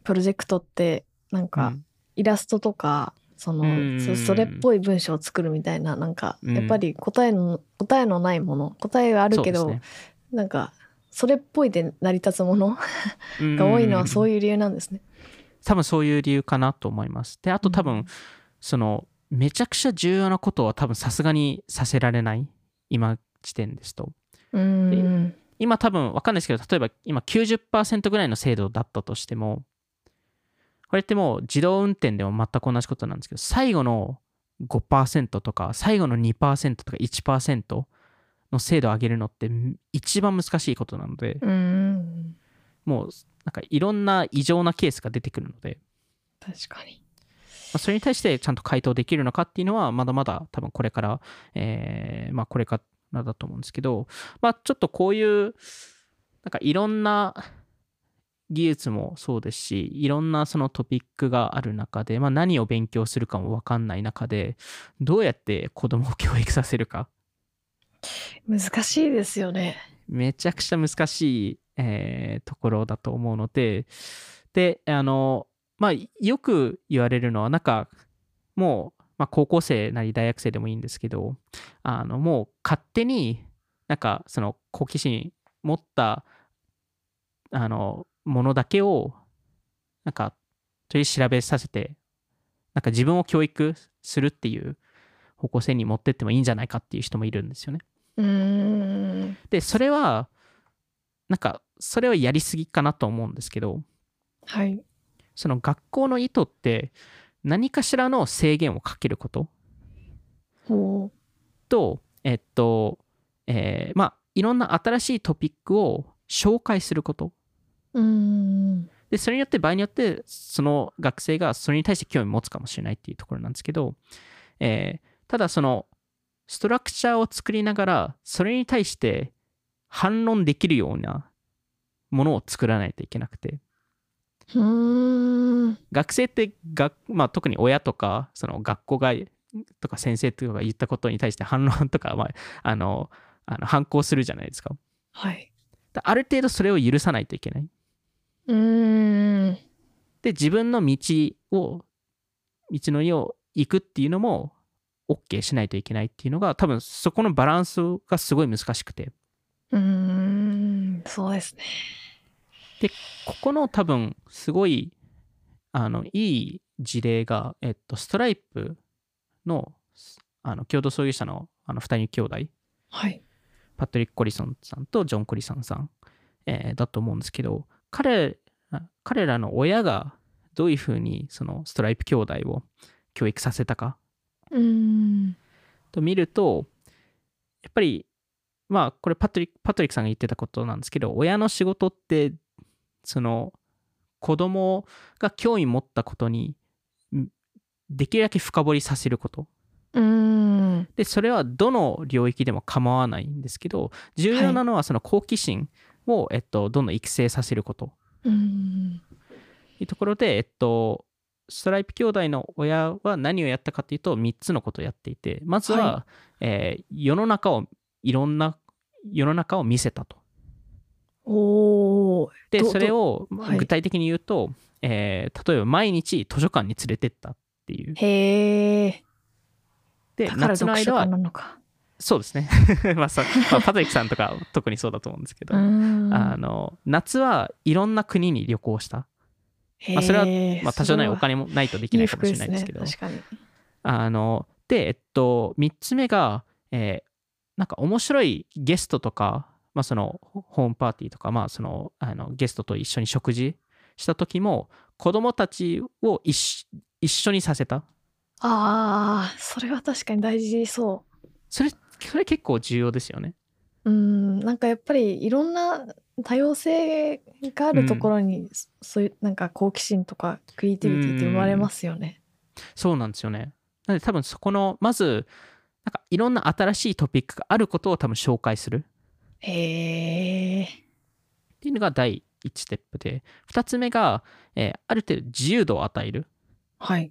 プロジェクトってなんかイラストとかそのそれっぽい文章を作るみたいな、なんかやっぱり答えの答えのないもの、答えはあるけどなんかそれっぽいで成り立つものが多いのはそういう理由なんですね。多分そういう理由かなと思います。であと多分そのめちゃくちゃ重要なことは多分さすがにさせられない今時点ですと。うん、今多分分かんないですけど、例えば今 きゅうじゅっパーセント ぐらいの精度だったとしても、これってもう自動運転でも全く同じことなんですけど、最後の ごパーセント とか最後の にパーセント とか いちパーセント の精度を上げるのって一番難しいことなので、うん、もうなんかいろんな異常なケースが出てくるので、確かに、まあ、それに対してちゃんと回答できるのかっていうのはまだまだ多分これから、えー、まあこれからだと思うんですけど、まあ、ちょっとこういうなんかいろんな技術もそうですし、いろんなそのトピックがある中で、まあ、何を勉強するかも分かんない中でどうやって子供を教育させるか、難しいですよね。めちゃくちゃ難しい、えー、ところだと思うので、であの、まあ、よく言われるのはなんかもうまあ、高校生なり大学生でもいいんですけど、あのもう勝手になんかその好奇心持ったあのものだけをなんかとりあえず調べさせて、なんか自分を教育するっていう方向性に持ってってもいいんじゃないかっていう人もいるんですよね。うーん。でそれはなんかそれはやりすぎかなと思うんですけど、はい、その学校の意図って何かしらの制限をかけることと、えっと、えー、まあいろんな新しいトピックを紹介すること。うーん。でそれによって場合によってその学生がそれに対して興味を持つかもしれないっていうところなんですけど、えー、ただそのストラクチャーを作りながらそれに対して反論できるようなものを作らないといけなくて、うーん。学生ってが、まあ、特に親とかその学校がとか先生とかが言ったことに対して反論とか、まあ、あのあの反抗するじゃないですか。はい。だある程度それを許さないといけない。うーん。で自分の道を道のりを行くっていうのも OK しないといけないっていうのが、多分そこのバランスがすごい難しくて。うーん、そうですね。でここの多分すごいあのいい事例が、えっと、ストライプ の, あの共同創業者 の, あのふたり兄弟、はい、パトリック・コリソンさんとジョン・コリソンさん、えー、だと思うんですけど、 彼, 彼らの親がどういうふうにそのストライプ兄弟を教育させたか、うーんと見るとやっぱり、まあこれパトリック、パトリックさんが言ってたことなんですけど、親の仕事ってその子供が興味持ったことにできるだけ深掘りさせること。うーん。でそれはどの領域でも構わないんですけど、重要なのはその好奇心を、はい、えっと、どんどん育成させること。うーん。というところで、えっとストライプ兄弟の親は何をやったかというとみっつのことをやっていて、まずは、はい、えー、世の中をいろんな世の中を見せたと。おー。でそれを具体的に言うと、はい、えー、例えば毎日図書館に連れてったっていう。へー。でだから読書家なのか。そうですねまあさ、まあ、パトリックさんとか特にそうだと思うんですけど、あの夏はいろんな国に旅行した。まあ、それはまあ多少ないお金もないとできないかもしれないですけど、確かに。あので、えっと、みっつめが、えー、なんか面白いゲストとか、まあ、そのホームパーティーとか、まあ、そのあのゲストと一緒に食事した時も子どもたちを 一, 一緒にさせた。あー、それは確かに大事そう。それ、それ結構重要ですよね。うん。なんかやっぱりいろんな多様性があるところに、うん、そういうなんか好奇心とかクリエイティビティって生まれますよね。うん、そうなんですよね。なので多分そこのまずなんかいろんな新しいトピックがあることを多分紹介する。へー。っていうのが第一ステップで、ふたつめが、えー、ある程度自由度を与える。はい。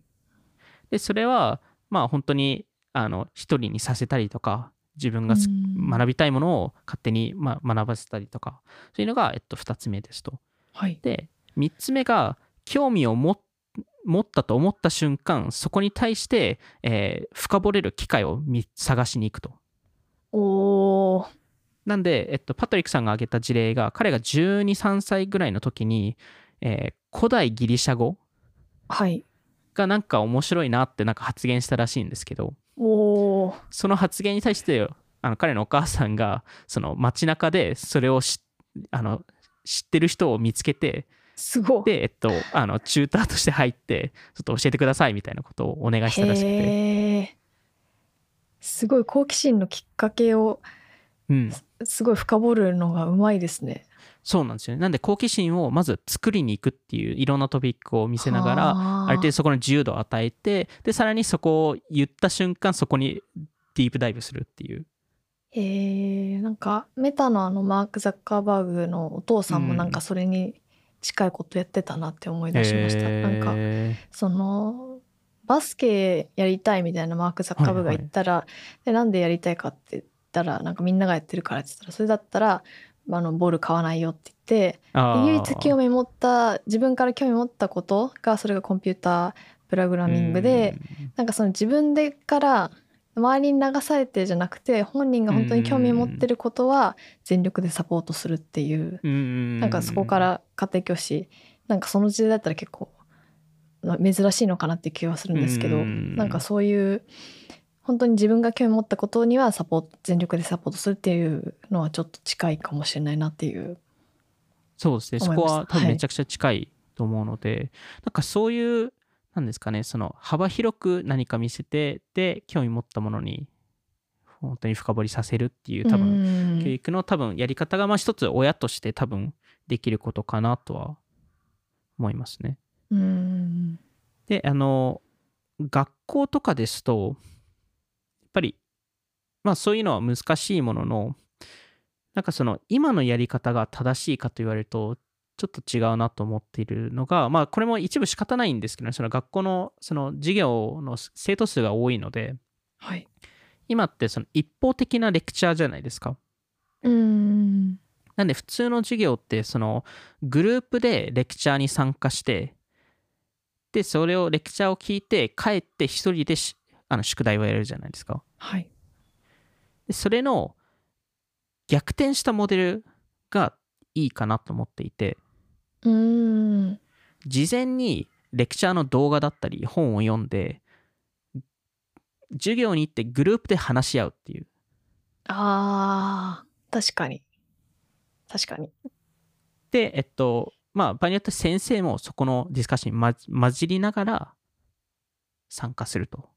でそれはまあ本当にあの一人にさせたりとか。自分が学びたいものを勝手に、ま、学ばせたりとか、そういうのが、えっと、ふたつめですと。はい、でみっつめが興味を 持, 持ったと思った瞬間そこに対して、えー、深掘れる機会を見探しに行くと。おー。なんで、えっと、パトリックさんが挙げた事例が、彼がじゅうに、さんさいぐらいの時に、えー、古代ギリシャ語がなんか面白いなってなんか発言したらしいんですけど、おその発言に対してあの彼のお母さんがその街中でそれをしあの知ってる人を見つけて、すごい。で、えっと、あのチューターとして入ってちょっと教えてくださいみたいなことをお願いしたらしくて。へー。すごい好奇心のきっかけを、うん、すごい深掘るのがうまいですね。そうなんですよね。なんで好奇心をまず作りに行くっていういろんなトピックを見せながら、ある程度そこの自由度を与えて、でさらにそこを言った瞬間そこにディープダイブするっていう。えー、なんかメタのあのマーク・ザッカーバーグのお父さんもなんかそれに近いことやってたなって思い出しました。うん、なんかそのバスケやりたいみたいなマーク・ザッカーバーグが言ったら、はいはい、でなんでやりたいかって言ったら、なんかみんながやってるからって言ったら、それだったらあのボール買わないよって言って、唯一興味持った自分から興味持ったことがそれがコンピュータープログラミングで、なんかその自分でから周りに流されてじゃなくて本人が本当に興味持ってることは全力でサポートするっていう、なんかそこから家庭教師なんかその時代だったら結構珍しいのかなっていう気はするんですけど、なんかそういう本当に自分が興味持ったことにはサポート全力でサポートするっていうのはちょっと近いかもしれないなっていう。そうですね、そこは多分めちゃくちゃ近いと思うので、はい、なんかそういうなんですかね、その幅広く何か見せてで興味持ったものに本当に深掘りさせるっていう多分教育の多分やり方がまあ一つ親として多分できることかなとは思いますね。うーん、であの学校とかですとやっぱりまあそういうのは難しいものの、なんかその今のやり方が正しいかと言われるとちょっと違うなと思っているのが、まあ、これも一部仕方ないんですけど、ね、その学校 の, その授業の生徒数が多いので、はい、今ってその一方的なレクチャーじゃないですか。うーん、なんで普通の授業ってそのグループでレクチャーに参加して、でそれをレクチャーを聞いて帰って一人でしあの宿題をやるじゃないですか、はい、でそれの逆転したモデルがいいかなと思っていて、うーん、事前にレクチャーの動画だったり本を読んで授業に行ってグループで話し合うっていう。あー、確かに確かに。でえっとまあ場合によって先生もそこのディスカッションに、ま、混じりながら参加すると。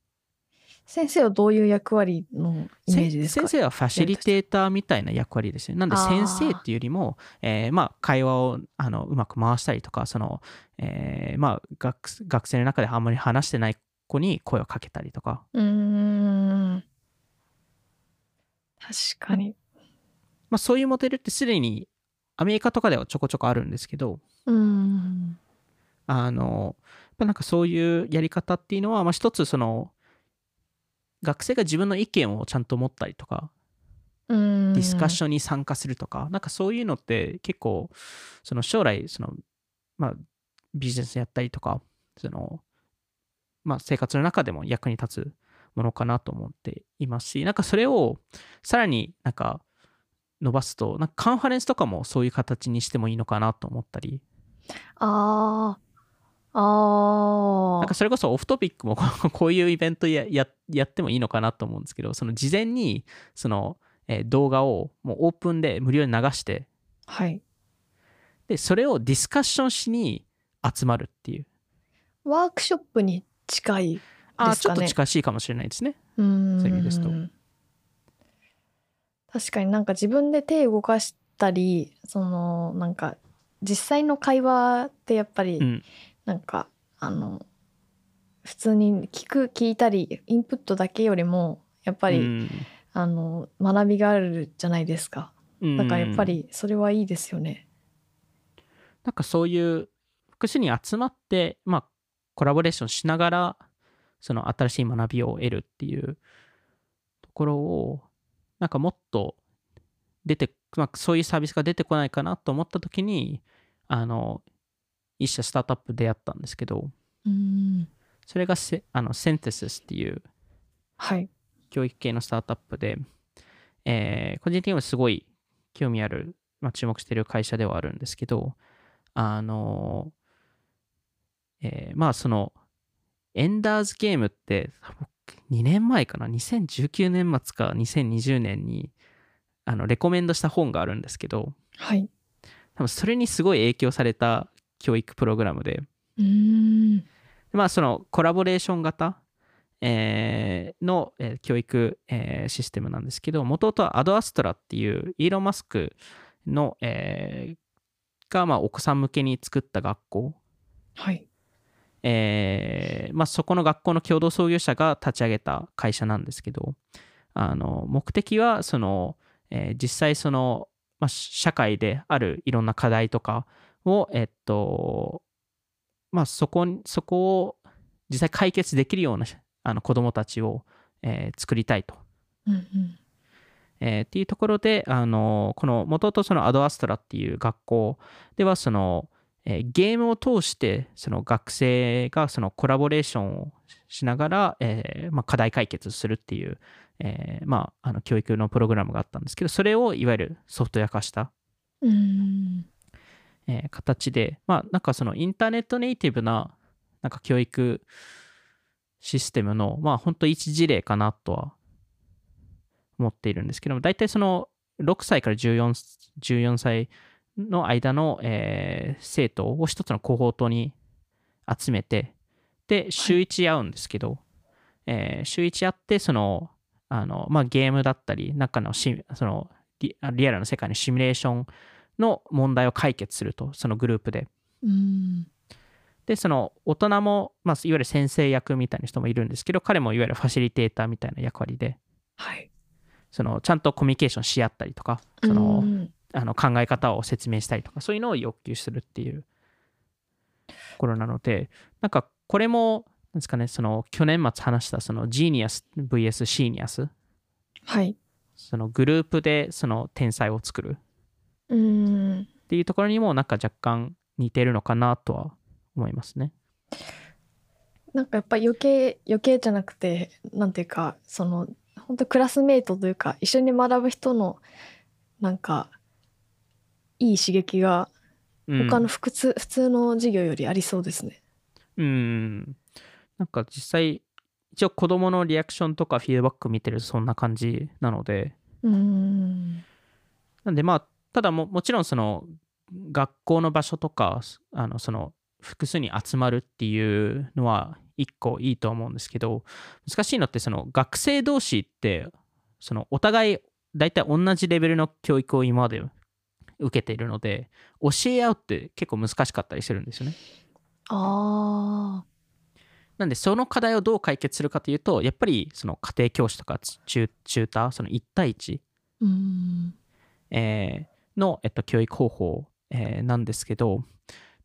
先生はどういう役割のイメージですか？先生はファシリテーターみたいな役割ですね。なんで先生っていうよりも、えーまあ、会話をあのうまく回したりとか、その、えーまあ、学, 学生の中であんまり話してない子に声をかけたりとか。うーん、確かに、まあ、そういうモデルってすでにアメリカとかではちょこちょこあるんですけど、うーん、あのやっぱなんかそういうやり方っていうのは、まあ、一つその学生が自分の意見をちゃんと持ったりとか、うーん、ディスカッションに参加するとか、なんかそういうのって結構その将来その、まあ、ビジネスやったりとかその、まあ、生活の中でも役に立つものかなと思っていますし、なんかそれをさらになんか伸ばすとなんかカンファレンスとかもそういう形にしてもいいのかなと思ったり。あーあ、なんかそれこそオフトピックもこういうイベント や, や, やってもいいのかなと思うんですけど、その事前にその、えー、動画をもうオープンで無料で流して、はい、でそれをディスカッションしに集まるっていうワークショップに近いですかね。あ、ちょっと近しいかもしれないですね。うーん、そういう意味ですと確かに、なんか自分で手動かしたり、そのなんか実際の会話ってやっぱり、うん、なんかあの普通に聞く聞いたりインプットだけよりもやっぱり、うん、あの学びがあるじゃないですか。だからやっぱりそれはいいですよね。うん、なんかそういう複数に集まって、まあ、コラボレーションしながらその新しい学びを得るっていうところをなんかもっと出て、まあ、そういうサービスが出てこないかなと思った時にあの一社スタートアップ出会ったんですけど、うん、それがあの Synthesis っていう教育系のスタートアップで、はい、えー、個人的にはすごい興味ある、まあ、注目している会社ではあるんですけど、あの、えー、まあそのエンダーズゲームってにねんまえかな、にせんじゅうきゅうねんまつかにせんにじゅうねんにあのレコメンドした本があるんですけど、はい、多分それにすごい影響された教育プログラムで、うーん、で、まあ、そのコラボレーション型、えー、の、えー、教育、えー、システムなんですけど、元々はアドアストラっていうイーロン・マスクの、えー、が、まあ、お子さん向けに作った学校、はい、えーまあ、そこの学校の共同創業者が立ち上げた会社なんですけど、あの目的はその、えー、実際その、まあ、社会であるいろんな課題とかをえっとまあ、そこ、そこを実際解決できるようなあの子どもたちを、えー、作りたいと、うんうん、えー、っていうところで、あのこの元々そのアドアストラっていう学校ではその、えー、ゲームを通してその学生がそのコラボレーションをしながら、えーまあ、課題解決するっていう、えーまあ、あの教育のプログラムがあったんですけど、それをいわゆるソフトウェア化した、うんえー、形で、まあ、なんかそのインターネットネイティブな、なんか教育システムの、まあ、本当一事例かなとは思っているんですけども、大体そのろくさいから じゅうよん, じゅうよんさいの間の、えー、生徒を一つのコホートに集めて、で週いち会うんですけど、はいえー、週いち会ってそのあの、まあ、ゲームだったりなんかのシその リ, リアルの世界のシミュレーションの問題を解決すると、そのグループで、うんでその大人も、まあ、いわゆる先生役みたいな人もいるんですけど、彼もいわゆるファシリテーターみたいな役割で、はい、そのちゃんとコミュニケーションし合ったりとか、その、うん、あの考え方を説明したりとか、そういうのを要求するっていうところなので、なんかこれもなんですかね、その去年末話したそのジーニアス ブイエス シーニアス、はい、そのグループでその天才を作るうんっていうところにもなんか若干似てるのかなとは思いますね。なんかやっぱ余計余計じゃなくて、なんていうかその本当クラスメートというか一緒に学ぶ人のなんかいい刺激が他の 普通、うん、普通の授業よりありそうですね。うん。なんか実際一応子どものリアクションとかフィードバック見てるとそんな感じなので。うん。なんでまあただ も, もちろんその学校の場所とかあのその複数に集まるっていうのは一個いいと思うんですけど、難しいのってその学生同士ってそのお互いだいたい同じレベルの教育を今まで受けているので教え合うって結構難しかったりするんですよね。あー。なんでその課題をどう解決するかというと、やっぱりその家庭教師とかチューター、そのいち対いち、うーん、えー、の、えっと、教育方法、えー、なんですけど、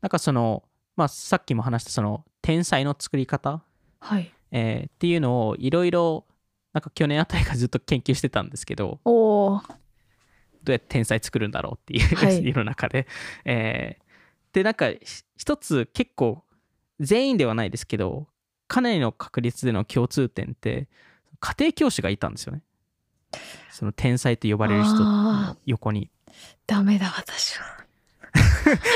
なんかそのまあ、さっきも話したその天才の作り方、はいえー、っていうのをいろいろなんか去年あたりからずっと研究してたんですけど、おどうやって天才作るんだろうっていう、はい、世の中で、えー、でなんか一つ結構全員ではないですけどかなりの確率での共通点って家庭教師がいたんですよね。その天才と呼ばれる人の横に。ダメだ私は。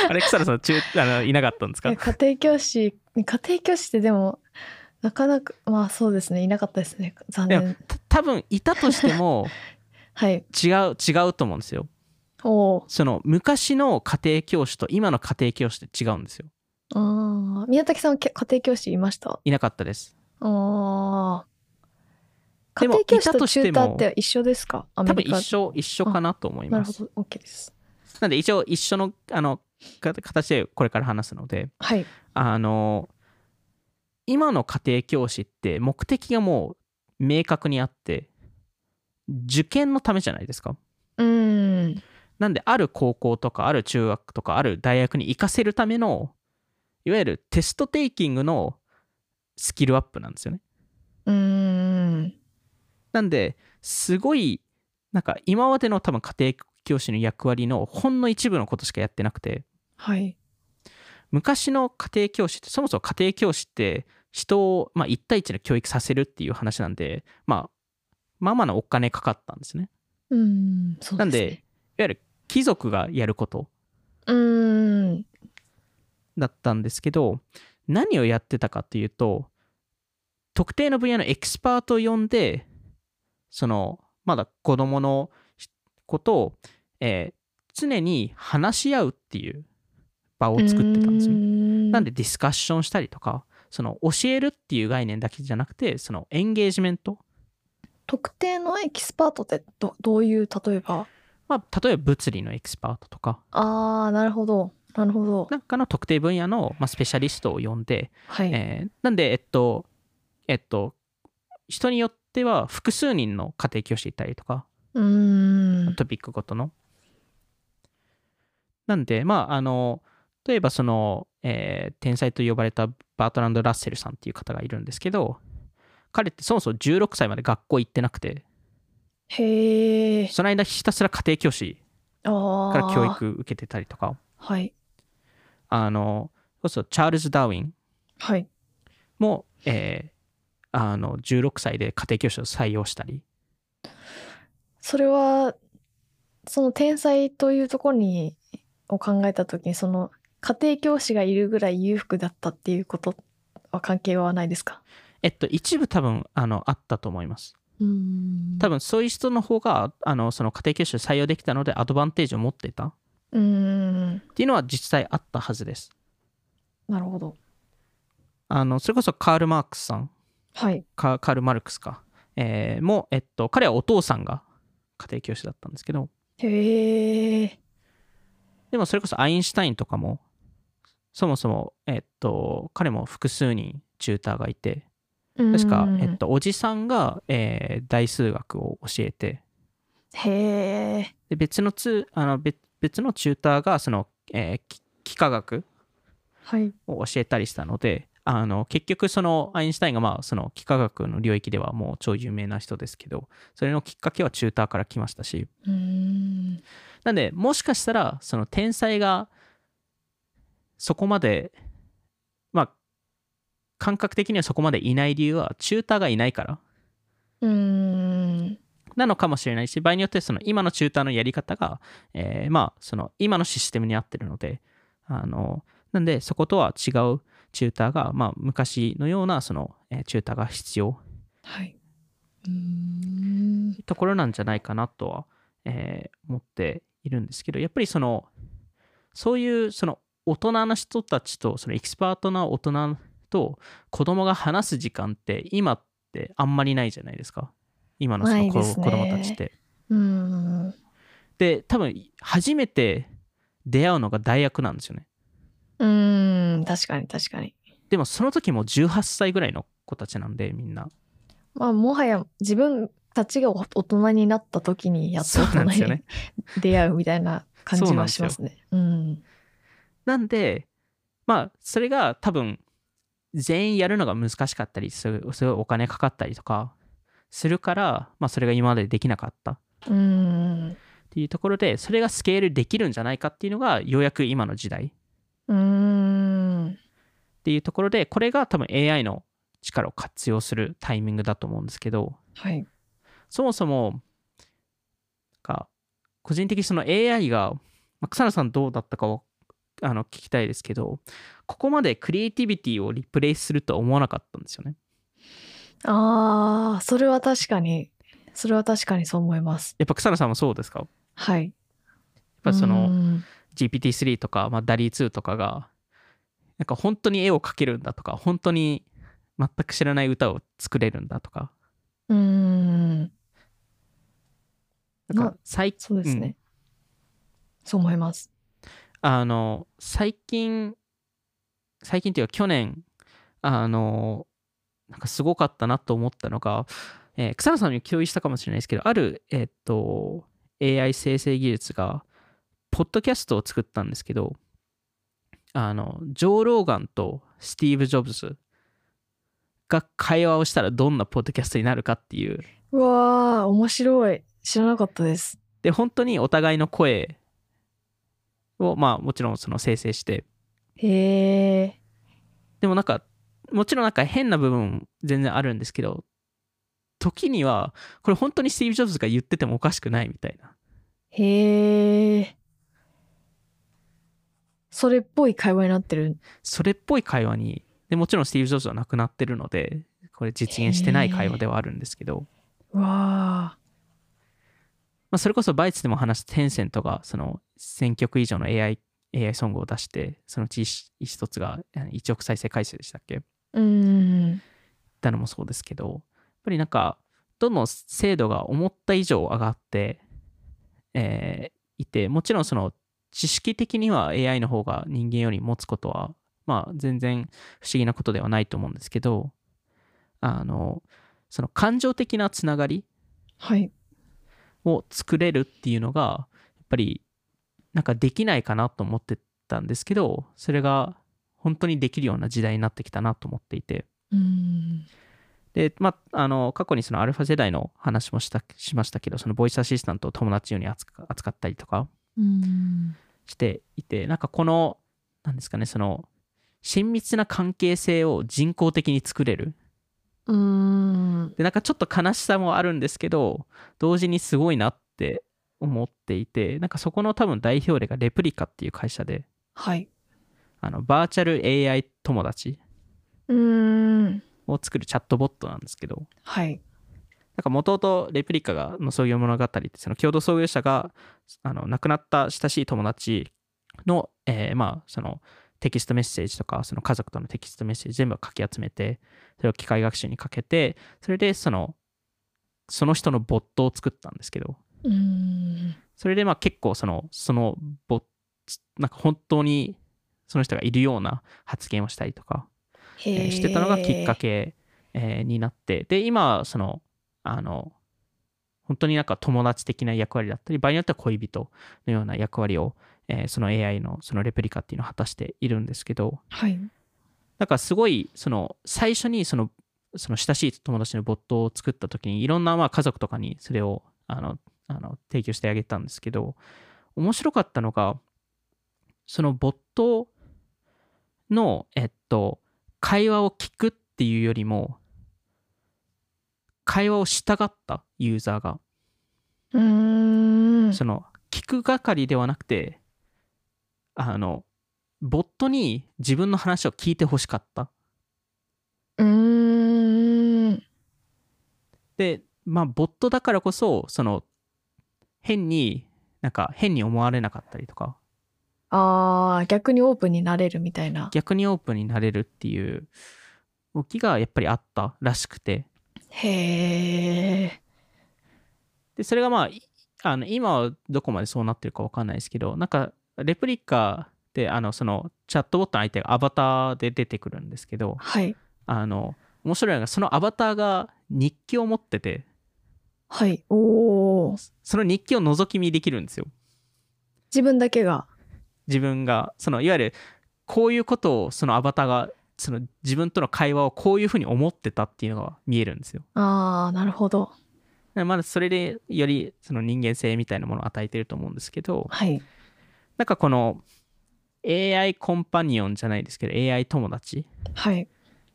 あれ草野さん中あのいなかったんですか？家庭教師家庭教師ってでもなかなかまあそうですね、いなかったですね、残念。多分いたとしても、はい、違う違うと思うんですよ。おその昔の家庭教師と今の家庭教師って違うんですよ。あ宮崎さんは家庭教師いました？いなかったです。あ家庭教師とチューターって一緒ですか？アメリカ多分一緒一緒かなと思います。なるほど OK です。なんで一応一緒 の, あの形でこれから話すので、はい、あの今の家庭教師って目的がもう明確にあって受験のためじゃないですか。うーんなんである高校とかある中学とかある大学に行かせるためのいわゆるテストテイキングのスキルアップなんですよね。うーんなんですごいなんか今までの多分家庭教師の役割のほんの一部のことしかやってなくて、はい、昔の家庭教師ってそもそも家庭教師って人を、まあ、一対一の教育させるっていう話なんで、まあ、まあまあのお金かかったんですね。うんそうですね。なんでいわゆる貴族がやることうんだったんですけど、何をやってたかっていうと特定の分野のエキスパートを呼んでそのまだ子どものことを、えー、常に話し合うっていう場を作ってたんですよ。なんでディスカッションしたりとかその教えるっていう概念だけじゃなくてそのエンゲージメント。特定のエキスパートって ど, どういう例えば、まあ、例えば物理のエキスパートとか。あーなるほどなるほど。なんかの特定分野の、まあ、スペシャリストを呼んで、はいえー、なんでえっとえっと人によっては複数人の家庭教師いたりとか。うーんトピックごとのなんでまああの例えばその、えー、天才と呼ばれたバートランド・ラッセルさんっていう方がいるんですけど、彼ってそもそもじゅうろくさいまで学校行ってなくて、へえその間ひたすら家庭教師から教育受けてたりとか、はいあのそうそうチャールズ・ダーウィンも、はいえー、あのじゅうろくさいで家庭教師を採用したり。それはその天才というところにを考えたときに、その家庭教師がいるぐらい裕福だったっていうことは関係はないですか？えっと一部多分あのあったと思います。うーん、多分そういう人の方があのその家庭教師を採用できたのでアドバンテージを持っていた、うーんっていうのは実際あったはずです。なるほど。あのそれこそカール・マークスさん、はい、カール・マルクスか、えー、も、えっと、彼はお父さんが家庭教師だったんですけど、へえ。でもそれこそアインシュタインとかもそもそも、えっと、彼も複数人チューターがいて、確か、えっと、おじさんが、えー、大数学を教えて、へー、で 別, のつあの 別, 別のチューターがその、えー、幾何学を教えたりしたので、はい、あの結局そのアインシュタインが、まあ、その幾何学の領域ではもう超有名な人ですけど、それのきっかけはチューターから来ましたし、うーん、なんでもしかしたらその天才がそこまで、まあ感覚的にはそこまでいない理由はチューターがいないから、うーんなのかもしれないし、場合によってその今のチューターのやり方が、えー、まあその今のシステムに合ってるので、あのなんでそことは違うチューターが、まあ、昔のようなその、えー、チューターが必要、はい、うーんところなんじゃないかなとは、えー、思っているんですけど、やっぱりそのそういうその大人の人たちとそのエキスパートな大人と子供が話す時間って今ってあんまりないじゃないですか、今 の, その子供たちって。うん、で多分初めて出会うのが大学なんですよね。うーん、確かに確かに。でもその時もじゅうはっさいぐらいの子たちなんで、みんな、まあ、もはや自分たちが大人になった時にやっと大人に出会うみたいな感じはしますね。うん、なんでまあそれが多分全員やるのが難しかったり、すごいお金かかったりとかするから、まあ、それが今までできなかったっていうところで、それがスケールできるんじゃないかっていうのがようやく今の時代、うーんっていうところで、これが多分 エーアイ の力を活用するタイミングだと思うんですけど、はい、そもそもか個人的にその エーアイ が、草野さんどうだったかをあの聞きたいですけど、ここまでクリエイティビティをリプレイするとは思わなかったんですよね。ああ、それは確かに、それは確かにそう思います。やっぱ草野さんもそうですか？はい。やっぱその ジーピーティースリー とか、まあ、ダリーツー とかがなんか本当に絵を描けるんだとか、本当に全く知らない歌を作れるんだとか。うーん。なんか最そうですね、うん。そう思います。あの最近最近というか去年あのなんかすごかったなと思ったのが、えー、草野さんに共有したかもしれないですけど、ある、えー、と エーアイ 生成技術がポッドキャストを作ったんですけど、あのジョー・ローガンとスティーブ・ジョブズが会話をしたらどんなポッドキャストになるかっていう。うわー、面白い。知らなかったです。で本当にお互いの声を、まあ、もちろんその生成して、へー、でもなんかもちろんなんか変な部分全然あるんですけど、時にはこれ本当にスティーブ・ジョブズが言っててもおかしくないみたいな、へー、それっぽい会話になってる。それっぽい会話に、でもちろんスティーブ・ジョブズは亡くなってるのでこれ実現してない会話ではあるんですけど、うわー、まあ、それこそバイツでも話したテンセントがそのせんきょく以上の エーアイ, エーアイ ソングを出して、そのうち一つがいちおく再生回数でしたっけ、うーんだのもそうですけど、やっぱりなんかどんどん精度が思った以上上がって、えー、いて、もちろんその知識的には エーアイ の方が人間より持つことはまあ全然不思議なことではないと思うんですけど、あのその感情的なつながり、はい、を作れるっていうのがやっぱりなんかできないかなと思ってたんですけど、それが本当にできるような時代になってきたなと思っていて、うーんで、まあ、あの過去にそのアルファ世代の話も し, たしましたけど、そのボイスアシスタントを友達ように扱ったりとかしていて、なんかこのなんですかね、その親密な関係性を人工的に作れる、うーん。でなんかちょっと悲しさもあるんですけど、同時にすごいなって思っていて、なんかそこの多分代表例がレプリカっていう会社で、はい、あのバーチャル エーアイ 友達うーんを作るチャットボットなんですけど、はい、なんか元々レプリカがの創業物語ってその共同創業者があの亡くなった親しい友達の、えー、まあそのテキストメッセージとかその家族とのテキストメッセージ全部をかき集めてそれを機械学習にかけてそれでそのその人のボットを作ったんですけど、うーんそれでまあ結構そのそのボットなんか本当にその人がいるような発言をしたりとか、えー、してたのがきっかけ、えー、になってで今そのあの本当になんか友達的な役割だったり場合によっては恋人のような役割をえー、その エーアイ のそのレプリカっていうのを果たしているんですけど、はい、なんかすごいその最初にそのその親しい友達のボットを作った時にいろんなまあ家族とかにそれをあのあの提供してあげたんですけど、面白かったのがそのボットのえっと会話を聞くっていうよりも会話をしたがったユーザーがうーんその聞く係ではなくてあのボットに自分の話を聞いてほしかった。うーんでまあボットだからこそその変になんか変に思われなかったりとか、あー逆にオープンになれるみたいな、逆にオープンになれるっていう動きがやっぱりあったらしくて、へーでそれがまああの今はどこまでそうなってるか分かんないですけど、なんかレプリカであのそのチャットボットの相手がアバターで出てくるんですけど、はい、あの面白いのがそのアバターが日記を持ってて、はい、おーその日記を覗き見できるんですよ。自分だけが自分がそのいわゆるこういうことをそのアバターがその自分との会話をこういうふうに思ってたっていうのが見えるんですよ。あーなるほど。まだそれでよりその人間性みたいなものを与えてると思うんですけど、はい、なんかこの エーアイ コンパニオンじゃないですけど エーアイ 友達、はい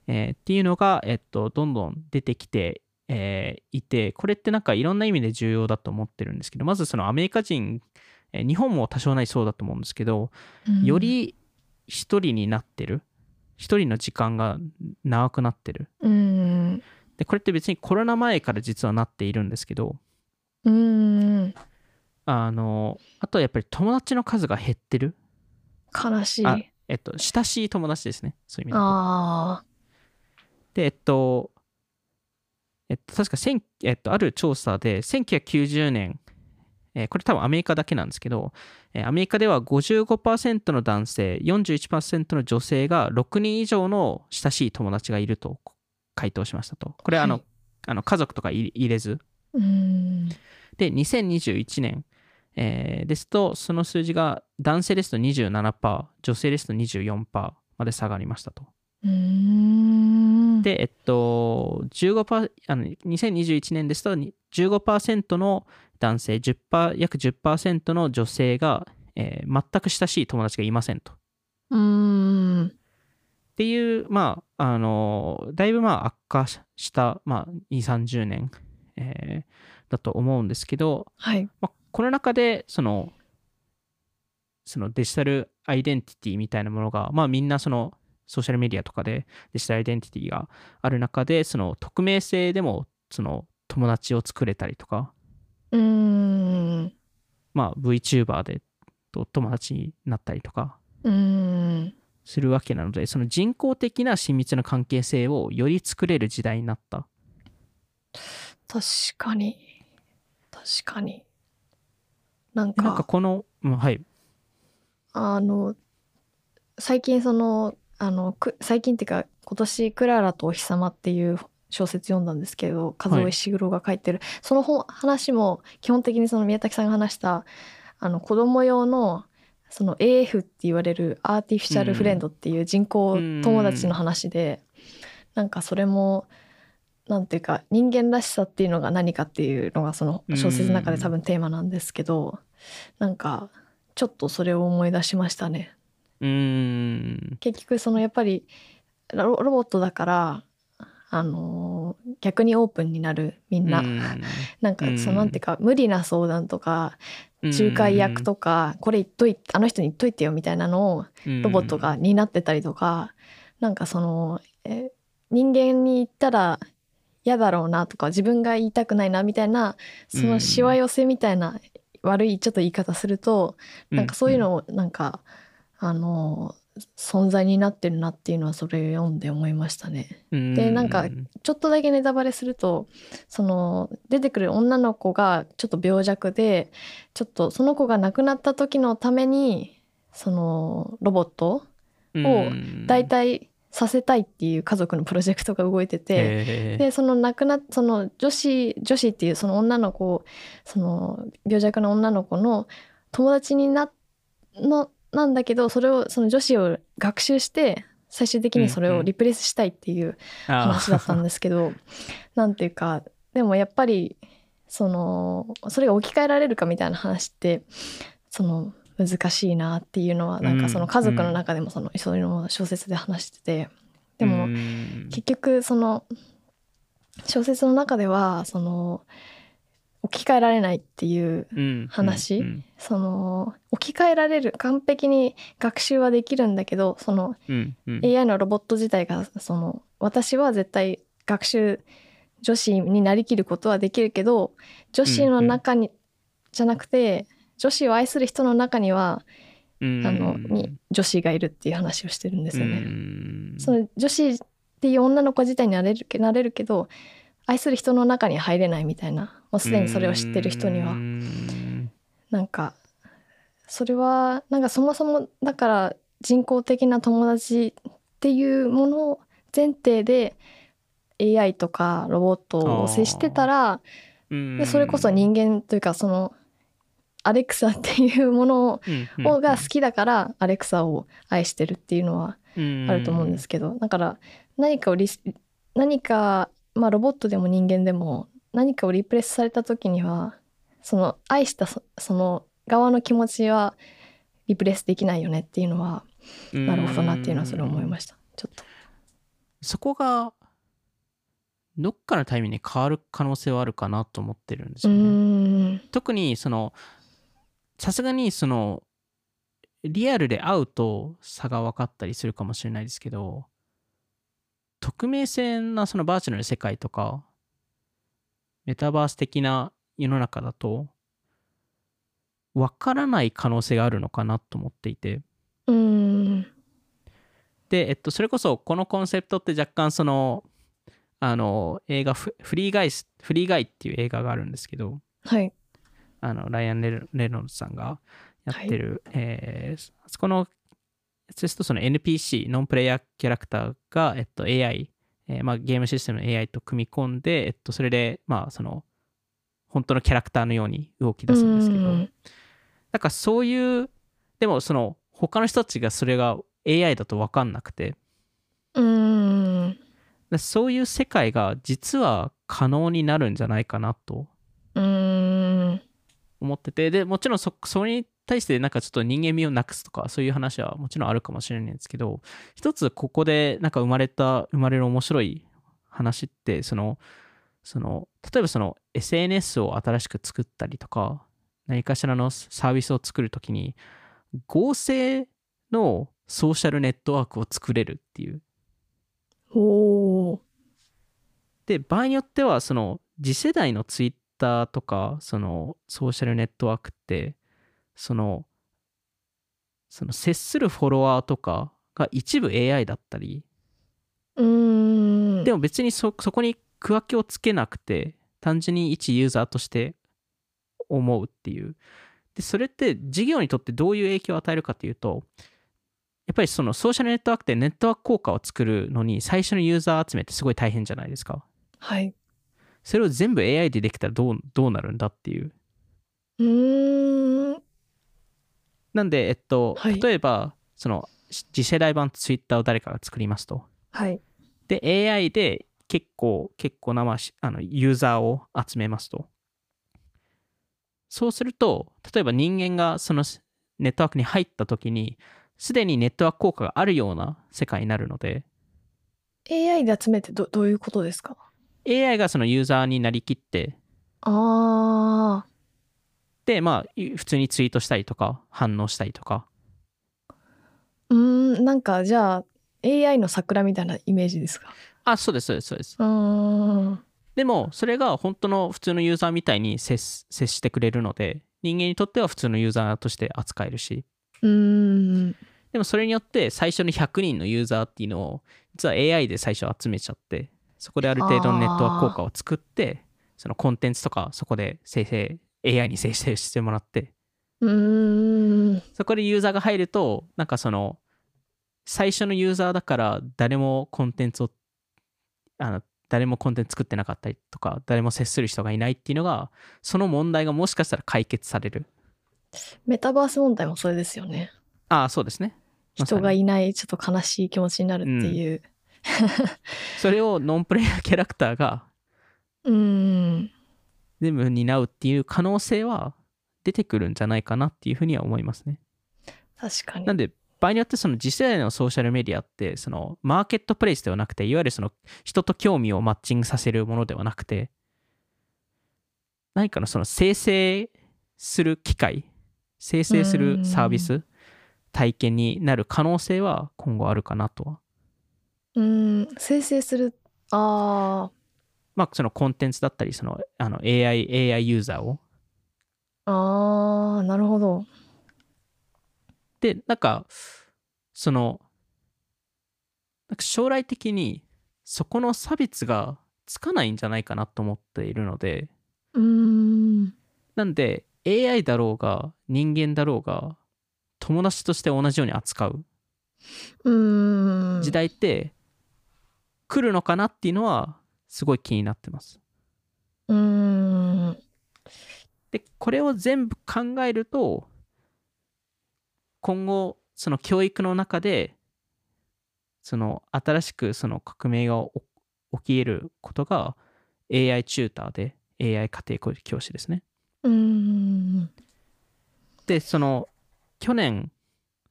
えー、っていうのが、えっと、どんどん出てきて、えー、いて、これってなんかいろんな意味で重要だと思ってるんですけど、まずそのアメリカ人、えー、日本も多少ないそうだと思うんですけど、うん、より一人になってる、一人の時間が長くなってる、うんでこれって別にコロナ前から実はなっているんですけど、うーんあのあとはやっぱり友達の数が減ってる、悲しいあ、えっと、親しい友達ですね、そういう意味で。あでえっとえっと確かせん、えっと、ある調査でせんきゅうひゃくきゅうじゅうねん、えー、これ多分アメリカだけなんですけど、えー、アメリカでは ごじゅうごパーセント の男性 よんじゅういちパーセント の女性がろくにん以上の親しい友達がいると回答しましたと。これはあの、はい、あの家族とか入れず。うーんでにせんにじゅういちねん、えー、ですとその数字が男性ですと にじゅうななパーセント 女性ですと にじゅうよんパーセント まで下がりましたと。うーんでえっと じゅうごパーセント あのにせんにじゅういちねんですと じゅうごパーセント の男性 じゅっパーセント 約 じゅっパーセント の女性が、えー、全く親しい友達がいませんと。うーんっていう、まあ、あのだいぶまあ悪化した、まあ、にじゅうさんじゅうねん、えー、だと思うんですけど、はいまあ、この中でその、そのデジタルアイデンティティみたいなものが、まあ、みんなそのソーシャルメディアとかでデジタルアイデンティティがある中でその匿名性でもその友達を作れたりとか、うーん、まあ、VTuber でと友達になったりとか。うーんするわけなので、その人工的な親密な関係性をより作れる時代になった。確かに確かになんか、なんかこの、うん、はいあの最近そのあのく最近っていうか今年クララとお日様っていう小説読んだんですけど、和尾石黒が書いてる、はい、その本話も基本的にその宮崎さんが話したあの子供用のその エーエフ って言われるアーティフィシャルフレンドっていう人工友達の話で、なんかそれもなんていうか人間らしさっていうのが何かっていうのがその小説の中で多分テーマなんですけど、なんかちょっとそれを思い出しましたね。うーん結局そのやっぱりロボットだからあの逆にオープンになるみんな、うん、なんかそのなんていうか、うん、無理な相談とか仲介役とか、うん、これ言っといあの人に言っといてよみたいなのをロボットが担ってたりとか、うん、なんかそのえ人間に言ったら嫌だろうなとか自分が言いたくないなみたいなそのしわ寄せみたいな、うん、悪いちょっと言い方するとなんかそういうのをなんか、うん、あの存在になってるなっていうのはそれ読んで思いましたね。うん、でなんかちょっとだけネタバレするとその出てくる女の子がちょっと病弱でちょっとその子が亡くなった時のためにそのロボットを代替させたいっていう家族のプロジェクトが動いてて、でその亡くなその女子女子っていうその女の子その病弱な女の子の友達になのなんだけどそれをその女子を学習して最終的にそれをリプレイスしたいっていう話だったんですけど、うんうん、なんていうかでもやっぱりそのそれが置き換えられるかみたいな話ってその難しいなっていうのはなんかその家族の中でもそのそういうのも小説で話してて、でも結局その小説の中ではその置き換えられないっていう話、うんうんうん、その置き換えられる完璧に学習はできるんだけどその エーアイ のロボット自体がその私は絶対学習女子になりきることはできるけど女子の中に、うんうん、じゃなくて女子を愛する人の中には、うん、あのに女子がいるっていう話をしてるんですよね。うん、その女子っていう女の子自体になれる、なれるけど愛する人の中に入れないみたいな、もうすでにそれを知ってる人には、うん、なんかそれはなんかそもそもだから人工的な友達っていうものを前提で エーアイ とかロボットを接してたら、でそれこそ人間というかそのアレクサっていうものを、うんうん、が好きだからアレクサを愛してるっていうのはあると思うんですけど、だから何かをリス何か、まあ、ロボットでも人間でも何かをリプレイスされた時にはその愛した そ, その側の気持ちはリプレイスできないよねっていうのはなるほどなっていうのはそれ思いました。ちょっとそこがどっかのタイミングに変わる可能性はあるかなと思ってるんですよね。うん特にそのさすがにそのリアルで会うと差が分かったりするかもしれないですけど、匿名性なそのバーチャルの世界とかメタバース的な世の中だと分からない可能性があるのかなと思っていて、うーんで、えっと、それこそこのコンセプトって若干そのあの映画フリーガイスフリーガイっていう映画があるんですけど、はいあのライアン・レノルドさんがやってる、はいえー、そこのそうするとその エヌピーシー ノンプレイヤーキャラクターが、えっと、エーアイ、えーまあ、ゲームシステムの エーアイ と組み込んで、えっと、それで、まあ、その本当のキャラクターのように動き出すんですけど、なんかそういうでもその他の人たちがそれが エーアイ だと分かんなくて、うーんだそういう世界が実は可能になるんじゃないかなとうーん思ってて、でもちろん そ, それに対してなんかちょっと人間味をなくすとかそういう話はもちろんあるかもしれないんですけど、一つここでなんか生まれた生まれる面白い話ってそのその例えばその エスエヌエス を新しく作ったりとか何かしらのサービスを作るときに合成のソーシャルネットワークを作れるっていう。おー。で場合によってはその次世代のツイッターツイッターとかそのソーシャルネットワークってそのその接するフォロワーとかが一部 エーアイ だったり、うーんでも別に そ, そこに区分けをつけなくて単純に一ユーザーとして思うっていう。でそれって事業にとってどういう影響を与えるかというと、やっぱりそのソーシャルネットワークってネットワーク効果を作るのに最初のユーザー集めってすごい大変じゃないですか。はいそれを全部 エーアイ でできたらどう、どうなるんだっていう。うーんなんで、えっとはい、例えばその次世代版ツイッターを誰かが作りますと、はい、で エーアイ で結構結構な、まあ、あのユーザーを集めますと、そうすると例えば人間がそのネットワークに入った時にすでにネットワーク効果があるような世界になるので、エーアイ で集めて ど, どういうことですか？ エーアイ がそのユーザーになりきって、ああ。で、まあ、普通にツイートしたりとか反応したりとか。うーん、なんかじゃあ エーアイ の桜みたいなイメージですか？あ、そうですそうですそうです。うーん、でもそれが本当の普通のユーザーみたいに 接, 接してくれるので、人間にとっては普通のユーザーとして扱えるし、うーん、でもそれによって最初のひゃくにんのユーザーっていうのを実は エーアイ で最初集めちゃって、そこである程度のネットワーク効果を作って、そのコンテンツとかそこで生成 エーアイ に生成してもらって、うーん、そこでユーザーが入ると、なんかその最初のユーザーだから誰もコンテンツをあの誰もコンテンツ作ってなかったりとか、誰も接する人がいないっていうのが、その問題がもしかしたら解決される。メタバース問題もそれですよね。ああ、そうですね。人がいない、ちょっと悲しい気持ちになるっていう、うん、それをノンプレイヤーキャラクターがうーん全部担うっていう可能性は出てくるんじゃないかなっていうふうには思いますね。確かに。なんで場合によって、その次世代のソーシャルメディアって、そのマーケットプレイスではなくて、いわゆるその人と興味をマッチングさせるものではなくて、何かのその生成する機械、生成するサービス、体験になる可能性は今後あるかなとは。うーん、生成する、ああ、まあそのコンテンツだったり、そのあの エーアイ エーアイ ユーザーを。ああ、なるほど。で、なんかそのなんか将来的にそこの差別がつかないんじゃないかなと思っているので、うーん、なんで エーアイ だろうが人間だろうが友達として同じように扱う、うーん、時代って来るのかなっていうのはすごい気になってます。うーん、でこれを全部考えると、今後その教育の中でその新しくその革命が起きることが エーアイ チューターで エーアイ 家庭教師ですね。うーん、でその去年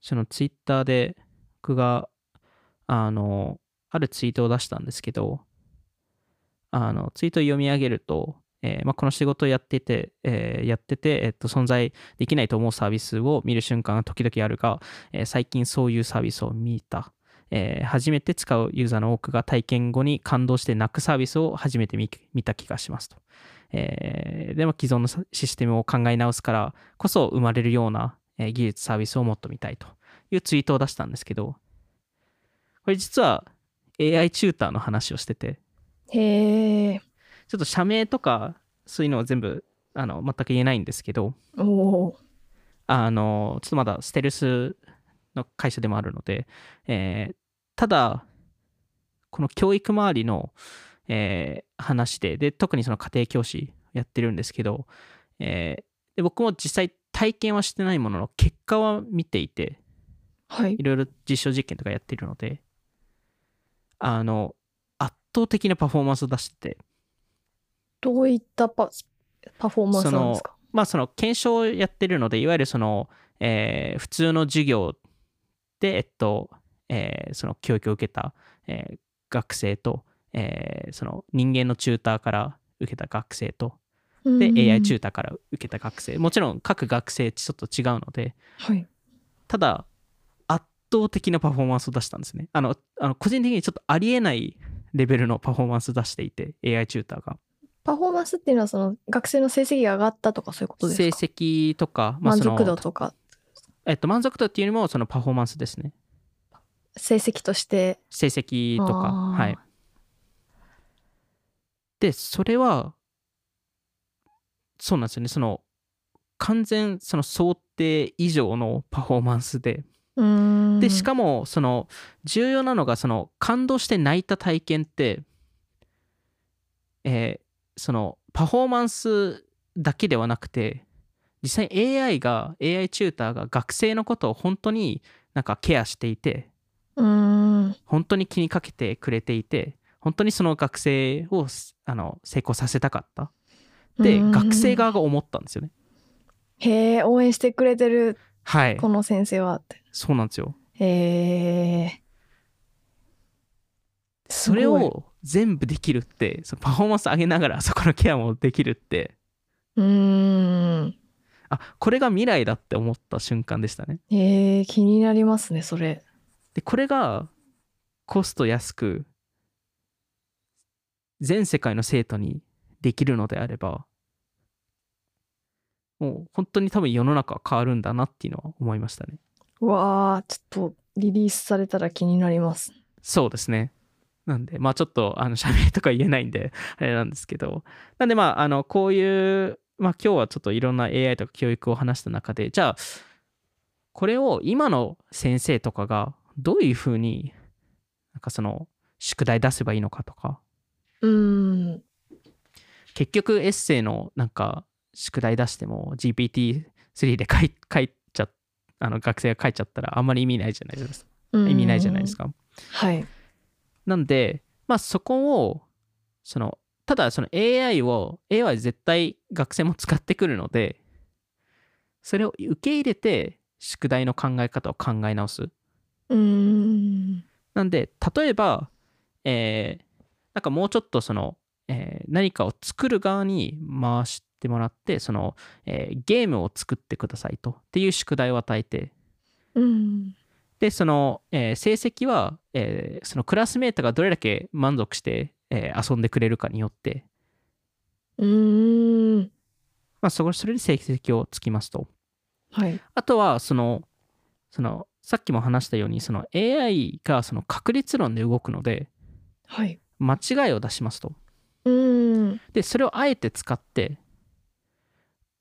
そのツイッターで僕があのあるツイートを出したんですけど、あのツイートを読み上げると、えーまあ、この仕事をやってて、えー、やってて、えー、っと存在できないと思うサービスを見る瞬間が時々あるが、えー、最近そういうサービスを見た、えー、初めて使うユーザーの多くが体験後に感動して泣くサービスを初めて 見, 見た気がしますと、えー、でも既存のシステムを考え直すからこそ生まれるような技術サービスをもっと見たいというツイートを出したんですけど、これ実は エーアイ チューターの話をしてて、へー、ちょっと社名とかそういうのは全部あの全く言えないんですけど、おあのちょっとまだステルスの会社でもあるので、えー、ただこの教育周りの、えー、話 で, で特にその家庭教師やってるんですけど、えー、で僕も実際体験はしてないものの結果は見ていて、はい、いろいろ実証実験とかやってるので、あの圧倒的なパフォーマンスを出してて。どういった パ, パフォーマンスなんですか？その、まあ、その検証をやってるので、いわゆるその、えー、普通の授業で、えっとえー、その教育を受けた、えー、学生と、えー、その人間のチューターから受けた学生とで エーアイ チューターから受けた学生、もちろん各学生ちょっと違うので、はい、ただ圧倒的なパフォーマンスを出したんですね。あのあの個人的にちょっとありえないレベルのパフォーマンスを出していて、 エーアイ チューターが。パフォーマンスっていうのはその学生の成績が上がったとかそういうことですか？成績とか、まあ、その満足度とか、えっと、満足度っていうよりもそのパフォーマンスですね。成績として成績とか、はい。でそれはそうなんですよね。その完全その想定以上のパフォーマンスで、うーん、でしかもその重要なのが、その感動して泣いた体験って、えーそのパフォーマンスだけではなくて、実際 エーアイ が エーアイ チューターが学生のことを本当になんかケアしていて、うーん、本当に気にかけてくれていて、本当にその学生をあの成功させたかったで学生側が思ったんですよね。へえ、応援してくれてる、はい、この先生はって。そうなんですよ。へえ、それを全部できるって、そのパフォーマンス上げながらそこのケアもできるって、うーん、あ、これが未来だって思った瞬間でしたね。えー、気になりますねそれ。でこれがコスト安く全世界の生徒にできるのであれば、もう本当に多分世の中は変わるんだなっていうのは思いましたね。わー、ちょっとリリースされたら気になります。そうですね。なんでまあちょっとあの社名とか言えないんであれなんですけど、なんでまああのこういうまあ今日はちょっといろんな エーアイ とか教育を話した中で、じゃあこれを今の先生とかがどういうふうになんかその宿題出せばいいのかとか、うーん、結局エッセイのなんか宿題出しても ジーピーティースリー で書い、書いちゃあの学生が書いちゃったらあんまり意味ないじゃないですか。意味ないじゃないですか。はい。なんで、まあ、そこをそのただその エーアイ を エーアイ 絶対学生も使ってくるので、それを受け入れて宿題の考え方を考え直す。うーん、なんで例えば、えー、なんかもうちょっとその、えー、何かを作る側に回してもらって、その、えー、ゲームを作ってくださいとっていう宿題を与えて、うん、でその、えー、成績は、えー、そのクラスメートがどれだけ満足して、えー、遊んでくれるかによって、うーん、まあ、そ, それで成績をつきますと、はい、あとはそのそのさっきも話したようにその エーアイ がその確率論で動くので、はい、間違いを出しますと、うーん、でそれをあえて使って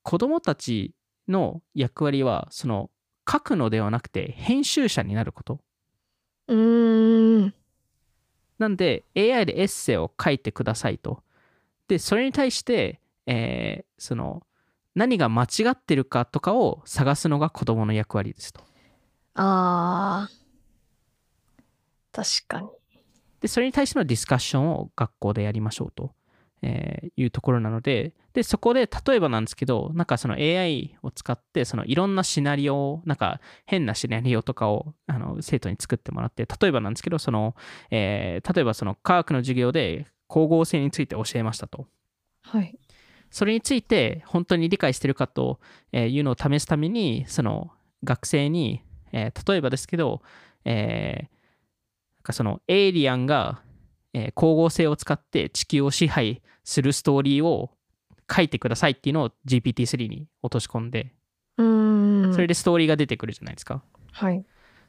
子どもたちの役割はその書くのではなくて編集者になること。うーん、なんで エーアイ でエッセイを書いてくださいと、でそれに対して、えー、その何が間違ってるかとかを探すのが子どもの役割ですと。あー、確かに。でそれに対してのディスカッションを学校でやりましょうと、えー、いうところなので、でそこで例えばなんですけど、なんかその エーアイ を使ってそのいろんなシナリオを、なんか変なシナリオとかをあの生徒に作ってもらって、例えばなんですけどその、えー、例えばその科学の授業で光合成について教えましたと、はい、それについて本当に理解してるかというのを試すためにその学生に、えー、例えばですけど、えー、なんかそのエイリアンがえー、光合成を使って地球を支配するストーリーを書いてくださいっていうのを ジーピーティースリー に落とし込んで、うーん、それでストーリーが出てくるじゃないですか、はい、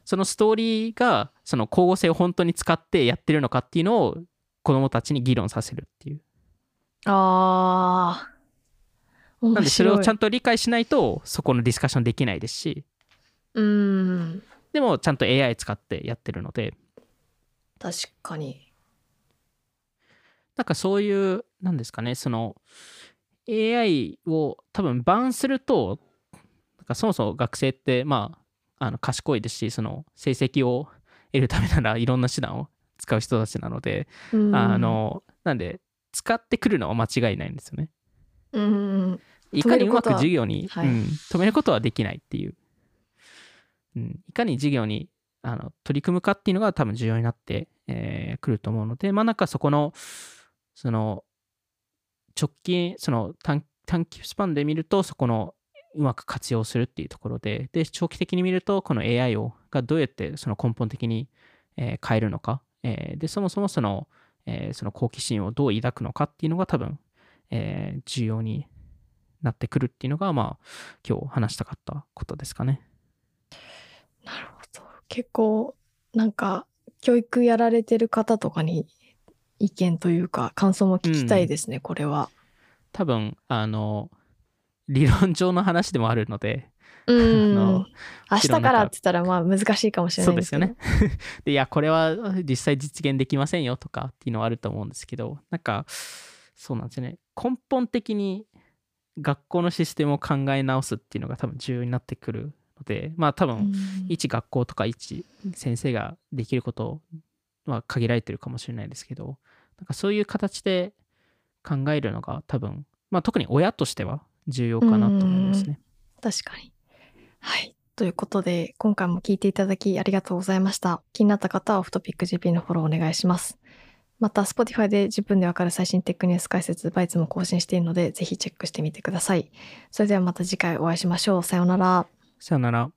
そのストーリーがその光合成を本当に使ってやってるのかっていうのを子どもたちに議論させるっていう。あー、面白い。なんでそれをちゃんと理解しないとそこのディスカッションできないですし、うーん、でもちゃんと エーアイ 使ってやってるので、確かに。なんかそういうなんですかね、その エーアイ を多分バンすると、なんかそもそも学生ってまああの賢いですし、その成績を得るためならいろんな手段を使う人たちなので、あのなんで使ってくるのは間違いないんですよね。うん、いかにうまく授業に止めることは、はい、うん、止めることはできないっていう、うん、いかに授業にあの取り組むかっていうのが多分重要になって、えー、くると思うので、まあなんかそこのその直近その 短, 短期スパンで見るとそこのうまく活用するっていうところ で, で長期的に見るとこの エーアイ をがどうやってその根本的に、えー、変えるのか、えー、でそもそもそ の,、えー、その好奇心をどう抱くのかっていうのが多分、えー、重要になってくるっていうのが、まあ今日話したかったことですかね。なるほど。結構なんか教育やられてる方とかに意見というか感想も聞きたいですね、うん、これは多分あの理論上の話でもあるので、うんあの明日からって言ったらまあ難しいかもしれないですけど、そうですよねでいやこれは実際実現できませんよとかっていうのはあると思うんですけど、なんかそうなんですよね、根本的に学校のシステムを考え直すっていうのが多分重要になってくるので、まあ多分一学校とか一先生ができることをは限られてるかもしれないですけど、なんかそういう形で考えるのが多分、まあ、特に親としては重要かなと思いますね。確かに。はい。ということで今回も聞いていただきありがとうございました。気になった方はオフトピック ジェーピー のフォローお願いします。また Spotify でじゅっぷんでわかる最新テックニュース解説バイツも更新しているので、ぜひチェックしてみてください。それではまた次回お会いしましょう。さようなら。さようなら。